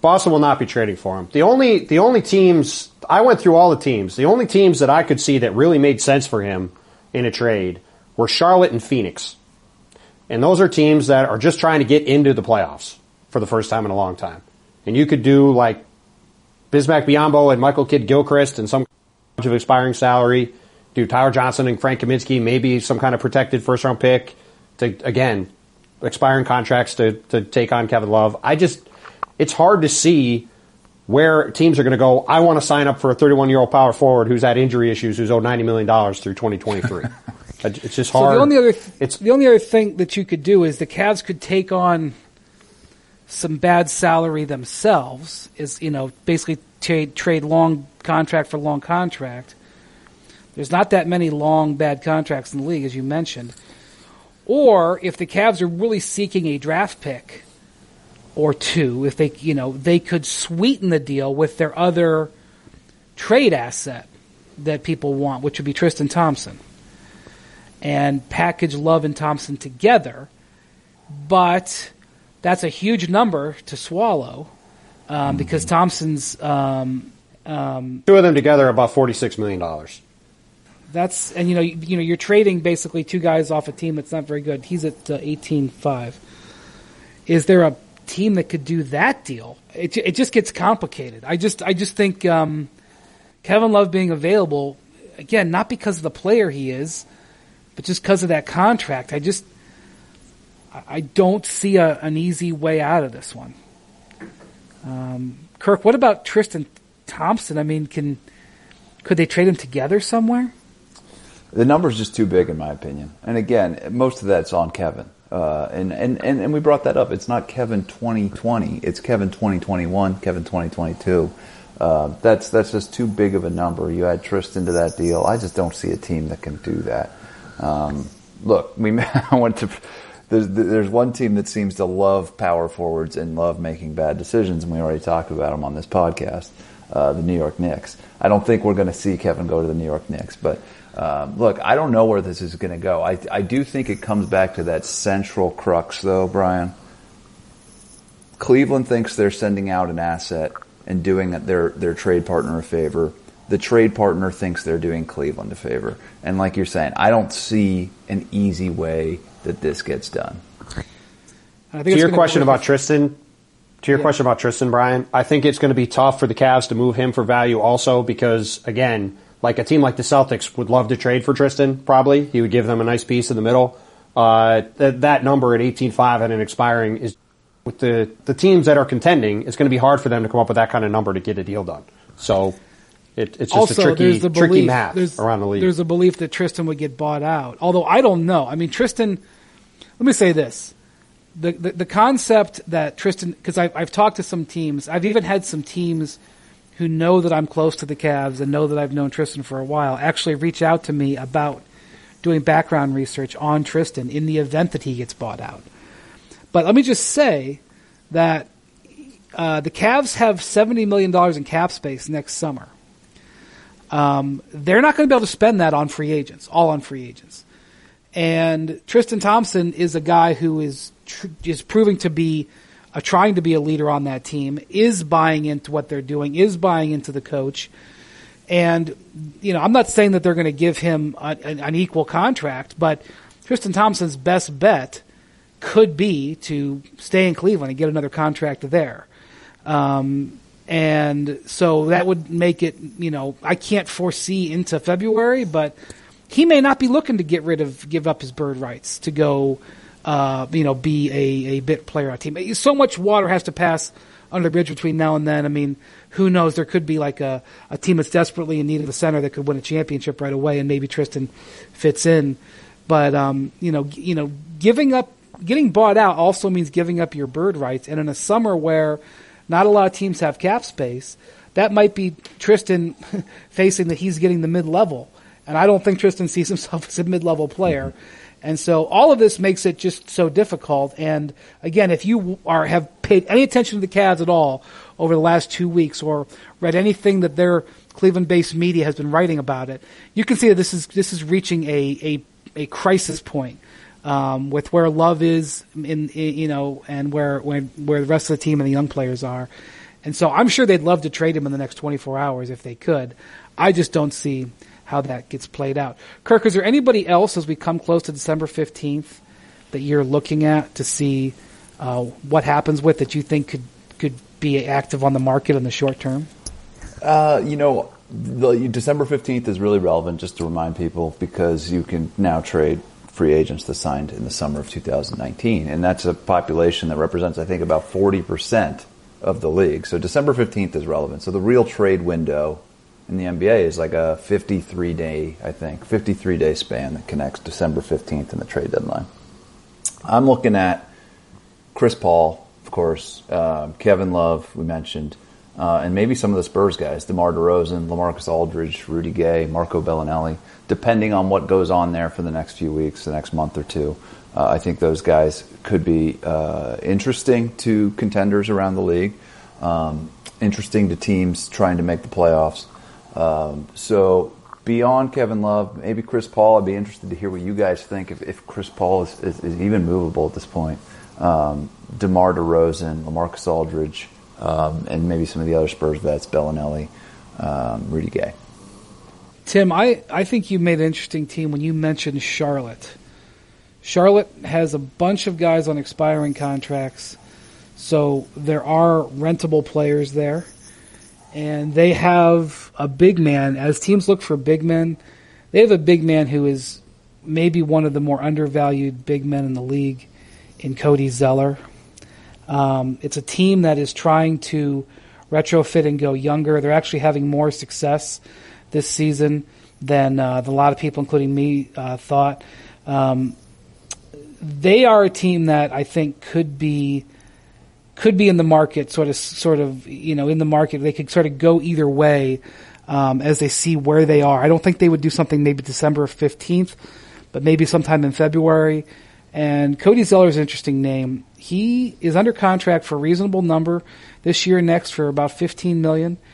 Boston will not be trading for him. The only the only teams – I went through all the teams. The only teams that I could see that really made sense for him in a trade were Charlotte and Phoenix. And those are teams that are just trying to get into the playoffs for the first time in a long time. And you could do like Bismack Biyombo and Michael Kidd-Gilchrist and some kind of expiring salary – do Tyler Johnson and Frank Kaminsky, maybe some kind of protected first-round pick to, again, expiring contracts to, to take on Kevin Love. I just – it's hard to see where teams are going to go, I want to sign up for a thirty-one-year-old power forward who's had injury issues, who's owed ninety million dollars through twenty twenty-three. It's just hard. So the only other th- it's, the only other thing that you could do is the Cavs could take on some bad salary themselves, is, you know, basically trade, trade long contract for long contract. There's not that many long, bad contracts in the league, as you mentioned. Or if the Cavs are really seeking a draft pick or two, if they, you know, they could sweeten the deal with their other trade asset that people want, which would be Tristan Thompson, and package Love and Thompson together. But that's a huge number to swallow um, because Thompson's um, um, two of them together are about forty-six million dollars. That's and you know you, you know you're trading basically two guys off a team that's not very good. He's at uh, eighteen five. Is there a team that could do that deal? It it just gets complicated. I just I just think um, Kevin Love being available again, not because of the player he is, but just because of that contract. I just I don't see a, an easy way out of this one. Um, Kirk, what about Tristan Thompson? I mean, can could they trade him together somewhere? The number's just too big, in my opinion. And again, most of that's on Kevin. Uh, and, and, and, and we brought that up. It's not Kevin twenty twenty. It's Kevin twenty twenty-one, Kevin twenty twenty-two. Uh, that's that's just too big of a number. You add Tristan to that deal. I just don't see a team that can do that. Um, look, we I went to there's, there's one team that seems to love power forwards and love making bad decisions, and we already talked about them on this podcast, uh, the New York Knicks. I don't think we're going to see Kevin go to the New York Knicks, but Um, look, I don't know where this is going to go. I, I do think it comes back to that central crux, though, Brian. Cleveland thinks they're sending out an asset and doing their, their trade partner a favor. The trade partner thinks they're doing Cleveland a favor. And like you're saying, I don't see an easy way that this gets done. I think to your question about Tristan, to your yeah. question about Tristan, Brian, I think it's going to be tough for the Cavs to move him for value also because, again, like a team like the Celtics would love to trade for Tristan, probably. He would give them a nice piece in the middle. Uh, th- that number at eighteen five and an expiring is with the, the teams that are contending, it's going to be hard for them to come up with that kind of number to get a deal done. So it, it's just also, a tricky, the belief, tricky math around the league. There's a belief that Tristan would get bought out. Although I don't know. I mean, Tristan, let me say this. The, the, the concept that Tristan, because I've, I've talked to some teams, I've even had some teams who know that I'm close to the Cavs and know that I've known Tristan for a while actually reach out to me about doing background research on Tristan in the event that he gets bought out. But let me just say that uh, the Cavs have seventy million dollars in cap space next summer. Um, they're not going to be able to spend that on free agents, all on free agents. And Tristan Thompson is a guy who is tr- is proving to be, uh, trying to be a leader on that team, is buying into what they're doing, is buying into the coach. And, you know, I'm not saying that they're going to give him a, an, an equal contract, but Tristan Thompson's best bet could be to stay in Cleveland and get another contract there. Um, and so that would make it, you know, I can't foresee into February, but he may not be looking to get rid of, give up his bird rights to go, uh, you know, be a, a bit player on team. So much water has to pass under the bridge between now and then. I mean, who knows? There could be like a, a team that's desperately in need of a center that could win a championship right away, and maybe Tristan fits in. But um, you know, you know, giving up, getting bought out also means giving up your bird rights, and in a summer where not a lot of teams have cap space, that might be Tristan facing that he's getting the mid-level. And I don't think Tristan sees himself as a mid-level player. And so all of this makes it just so difficult. And again, if you are have paid any attention to the Cavs at all over the last two weeks or read anything that their Cleveland-based media has been writing about it, you can see that this is this is reaching a a, a crisis point um, with where Love is, in, in you know, and where, where where the rest of the team and the young players are. And so I'm sure they'd love to trade him in the next twenty-four hours if they could. I just don't see how that gets played out. Kirk, is there anybody else as we come close to December fifteenth that you're looking at to see uh, what happens with that you think could, could be active on the market in the short term? Uh, you know, the, December fifteenth is really relevant, just to remind people, because you can now trade free agents that signed in the summer of two thousand nineteen. And that's a population that represents, I think, about forty percent of the league. So December fifteenth is relevant. So the real trade window in the N B A is like a fifty-three day, I think, fifty-three day span that connects December fifteenth and the trade deadline. I'm looking at Chris Paul, of course, uh, Kevin Love, we mentioned, uh, and maybe some of the Spurs guys, DeMar DeRozan, LaMarcus Aldridge, Rudy Gay, Marco Bellinelli, depending on what goes on there for the next few weeks, the next month or two. Uh, I think those guys could be uh, interesting to contenders around the league, um, interesting to teams trying to make the playoffs. Um, so beyond Kevin Love, maybe Chris Paul, I'd be interested to hear what you guys think if, if Chris Paul is, is, is even movable at this point. Um, DeMar DeRozan, LaMarcus Aldridge, um, and maybe some of the other Spurs vets, Bellinelli, um, Rudy Gay. Tim, I, I think you made an interesting team when you mentioned Charlotte. Charlotte has a bunch of guys on expiring contracts, so there are rentable players there. And they have a big man. As teams look for big men, they have a big man who is maybe one of the more undervalued big men in the league in Cody Zeller. Um, it's a team that is trying to retrofit and go younger. They're actually having more success this season than uh, a lot of people, including me, uh, thought. Um, they are a team that I think could be could be in the market, sort of, sort of, you know, in the market. They could sort of go either way um, as they see where they are. I don't think they would do something maybe December fifteenth, but maybe sometime in February. And Cody Zeller is an interesting name. He is under contract for a reasonable number this year, next for about fifteen million dollars.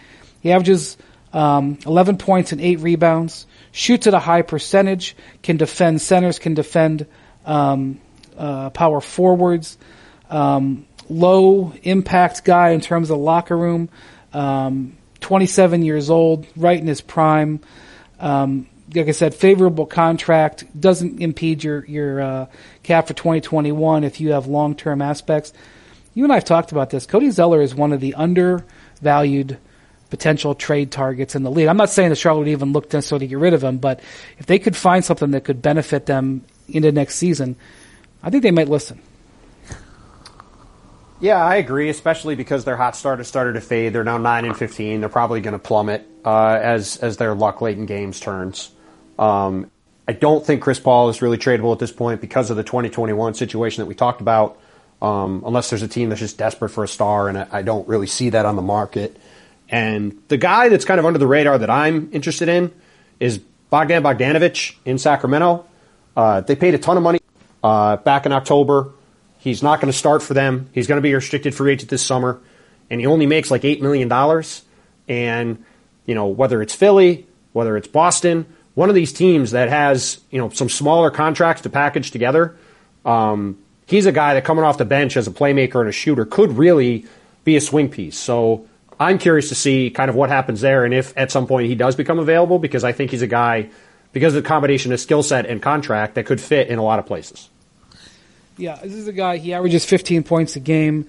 He averages um, eleven points and eight rebounds, shoots at a high percentage, can defend centers, can defend um, uh, power forwards, um, low impact guy in terms of locker room, um, twenty-seven years old, right in his prime. Um, like I said, favorable contract, doesn't impede your, your, uh, cap for twenty twenty-one if you have long-term aspects. You and I have talked about this. Cody Zeller is one of the undervalued potential trade targets in the league. I'm not saying that Charlotte would even look necessarily to get rid of him, but if they could find something that could benefit them into next season, I think they might listen. Yeah, I agree, especially because their hot start has started to fade. They're now nine and fifteen. They're probably going to plummet uh, as as their luck late in games turns. Um, I don't think Chris Paul is really tradable at this point because of the twenty twenty-one situation that we talked about, um, unless there's a team that's just desperate for a star, and I, I don't really see that on the market. And the guy that's kind of under the radar that I'm interested in is Bogdan Bogdanović in Sacramento. Uh, they paid a ton of money uh, back in October. He's not going to start for them. He's going to be a restricted free agent this summer, and he only makes like eight million dollars. And, you know, whether it's Philly, whether it's Boston, one of these teams that has, you know, some smaller contracts to package together, um, he's a guy that coming off the bench as a playmaker and a shooter could really be a swing piece. So I'm curious to see kind of what happens there and if at some point he does become available, because I think he's a guy, because of the combination of skill set and contract, that could fit in a lot of places. Yeah, this is a guy, he averages fifteen points a game,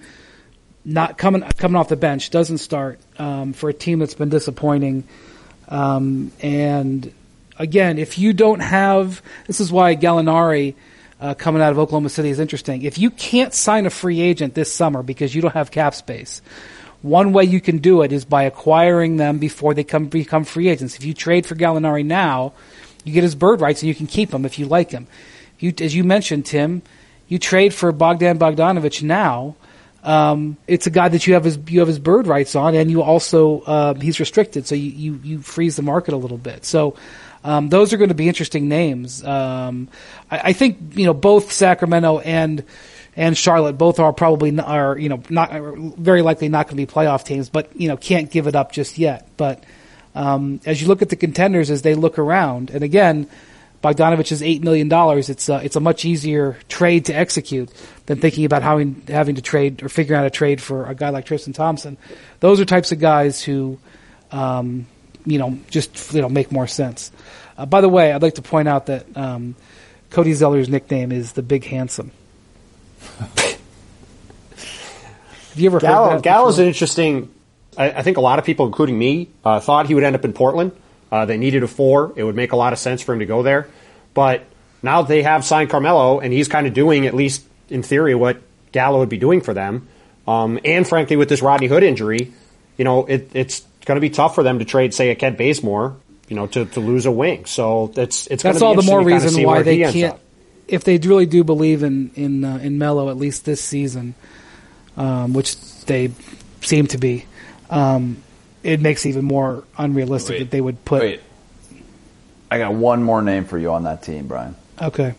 not coming coming off the bench, doesn't start um, for a team that's been disappointing. Um, and... Again, if you don't have – this is why Gallinari uh, coming out of Oklahoma City is interesting. If you can't sign a free agent this summer because you don't have cap space, one way you can do it is by acquiring them before they come become free agents. If you trade for Gallinari now, you get his bird rights and you can keep him if you like him. You, as you mentioned, Tim, you trade for Bogdan Bogdanović now. Um, it's a guy that you have his you have his bird rights on, and you also uh, – he's restricted, so you, you, you freeze the market a little bit. So – Um, those are going to be interesting names. Um, I, I think you know both Sacramento and and Charlotte both are probably not, are you know not are very likely not going to be playoff teams, but you know can't give it up just yet. But um, as you look at the contenders as they look around, and again, Bogdanović is eight million dollars. It's a, it's a much easier trade to execute than thinking about how in, having to trade or figuring out a trade for a guy like Tristan Thompson. Those are types of guys who. Um, you know, just, you know, make more sense. Uh, by the way, I'd like to point out that um, Cody Zeller's nickname is the Big Handsome. Have you ever Gallo, heard that? Gallo's an interesting, I, I think a lot of people, including me, uh, thought he would end up in Portland. Uh, they needed a four. It would make a lot of sense for him to go there. But now they have signed Carmelo, and he's kind of doing, at least in theory, what Gallo would be doing for them. Um, and frankly, with this Rodney Hood injury, you know, it, it's, It's going to be tough for them to trade, say, a Kent Bazemore, you know, to, to lose a wing. So it's it's that's going to be all the more reason kind of why they can't. If they really do believe in in uh, in Melo, at least this season, um, which they seem to be, um, it makes it even more unrealistic wait, that they would put. Wait. I got one more name for you on that team, Brian. Okay.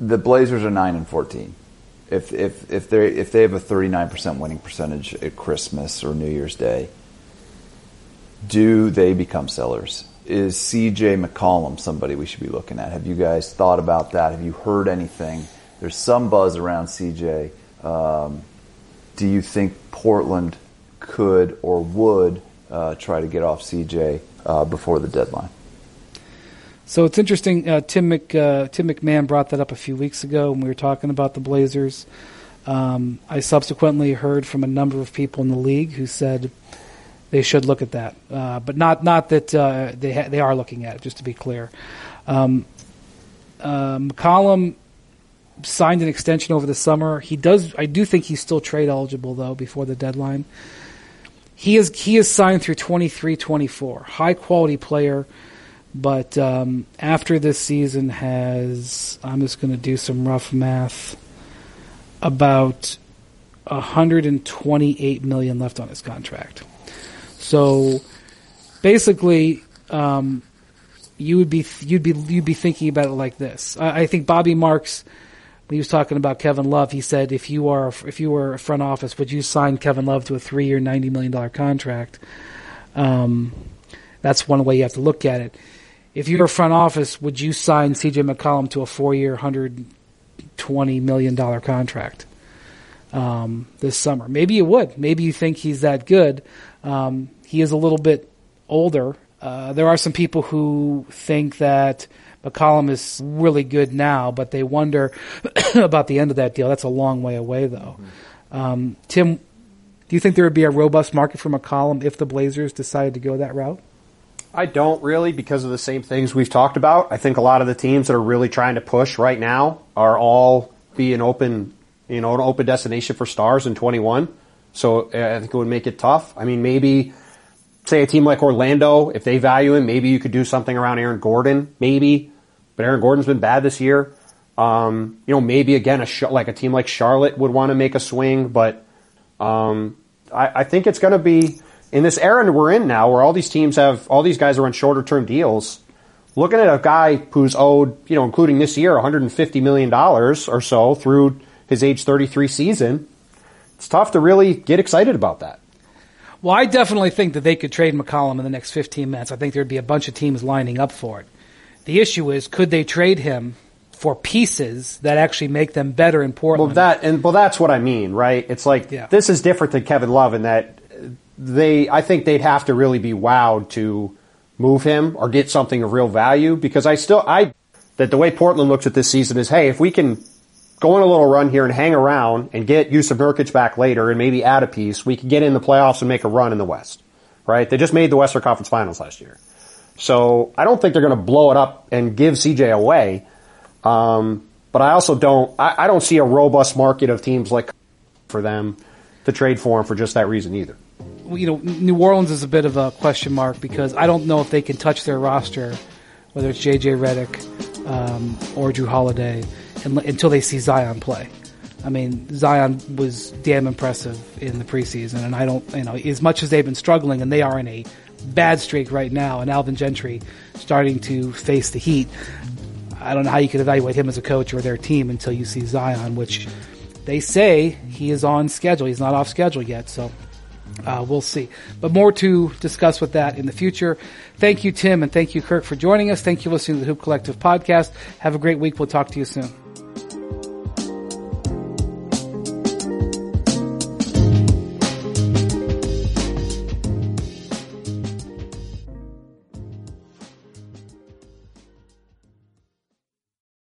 The Blazers are nine and fourteen. If if if they if they have a thirty nine percent winning percentage at Christmas or New Year's Day. Do they become sellers? Is C J McCollum somebody we should be looking at? Have you guys thought about that? Have you heard anything? There's some buzz around C J. Um, do you think Portland could or would uh, try to get off C J uh, before the deadline? So it's interesting. Uh, Tim, Mc, uh, Tim McMahon brought that up a few weeks ago when we were talking about the Blazers. Um, I subsequently heard from a number of people in the league who said they should look at that, uh, but not not that uh, they ha- they are looking at it. Just to be clear, um, uh, McCollum signed an extension over the summer. He does. I do think he's still trade eligible though before the deadline. He is he is signed through twenty-three twenty-four. High quality player, but um, after this season has, I'm just going to do some rough math. About one hundred twenty-eight million dollars left on his contract. So basically, um, you would be you'd be you'd be thinking about it like this. I, I think Bobby Marks, when he was talking about Kevin Love, he said if you are if you were a front office, would you sign Kevin Love to a three-year, ninety million dollar contract? Um, that's one way you have to look at it. If you're a front office, would you sign C J McCollum to a four-year, one hundred twenty million dollar contract um, this summer? Maybe you would. Maybe you think he's that good. Um, he is a little bit older. Uh, there are some people who think that McCollum is really good now, but they wonder about the end of that deal. That's a long way away, though. Mm-hmm. Um, Tim, do you think there would be a robust market for McCollum if the Blazers decided to go that route? I don't really, because of the same things we've talked about. I think a lot of the teams that are really trying to push right now are all being open you know, an open destination for stars in twenty-one. So I think it would make it tough. I mean, maybe say a team like Orlando, if they value him, maybe you could do something around Aaron Gordon, maybe. But Aaron Gordon's been bad this year. Um, you know, maybe again, a sh- like a team like Charlotte would want to make a swing. But um, I-, I think it's going to be in this era we're in now, where all these teams have all these guys are on shorter term deals. Looking at a guy who's owed, you know, including this year, one hundred fifty million dollars or so through his age thirty-three season. It's tough to really get excited about that. Well, I definitely think that they could trade McCollum in the next fifteen minutes. I think there'd be a bunch of teams lining up for it. The issue is, could they trade him for pieces that actually make them better in Portland? Well, that and well, that's what I mean, right? It's like yeah. This is different than Kevin Love in that they. I think they'd have to really be wowed to move him or get something of real value, because I still I that the way Portland looks at this season is, hey, if we can go on a little run here and hang around and get Jusuf Nurkić back later and maybe add a piece, we can get in the playoffs and make a run in the West, right? They just made the Western Conference Finals last year. So I don't think they're going to blow it up and give C J away. Um, but I also don't, I, I don't see a robust market of teams like for them to trade for him for just that reason either. Well, you know, New Orleans is a bit of a question mark, because I don't know if they can touch their roster, whether it's J J Redick um, or Drew Holiday, until they see Zion play. I mean, Zion was damn impressive in the preseason, and I don't, you know, as much as they've been struggling, and they are in a bad streak right now, and Alvin Gentry starting to face the heat, I don't know how you could evaluate him as a coach or their team until you see Zion, which they say he is on schedule. He's not off schedule yet, so uh, we'll see. But more to discuss with that in the future. Thank you, Tim, and thank you, Kirk, for joining us. Thank you for listening to the Hoop Collective podcast. Have a great week. We'll talk to you soon.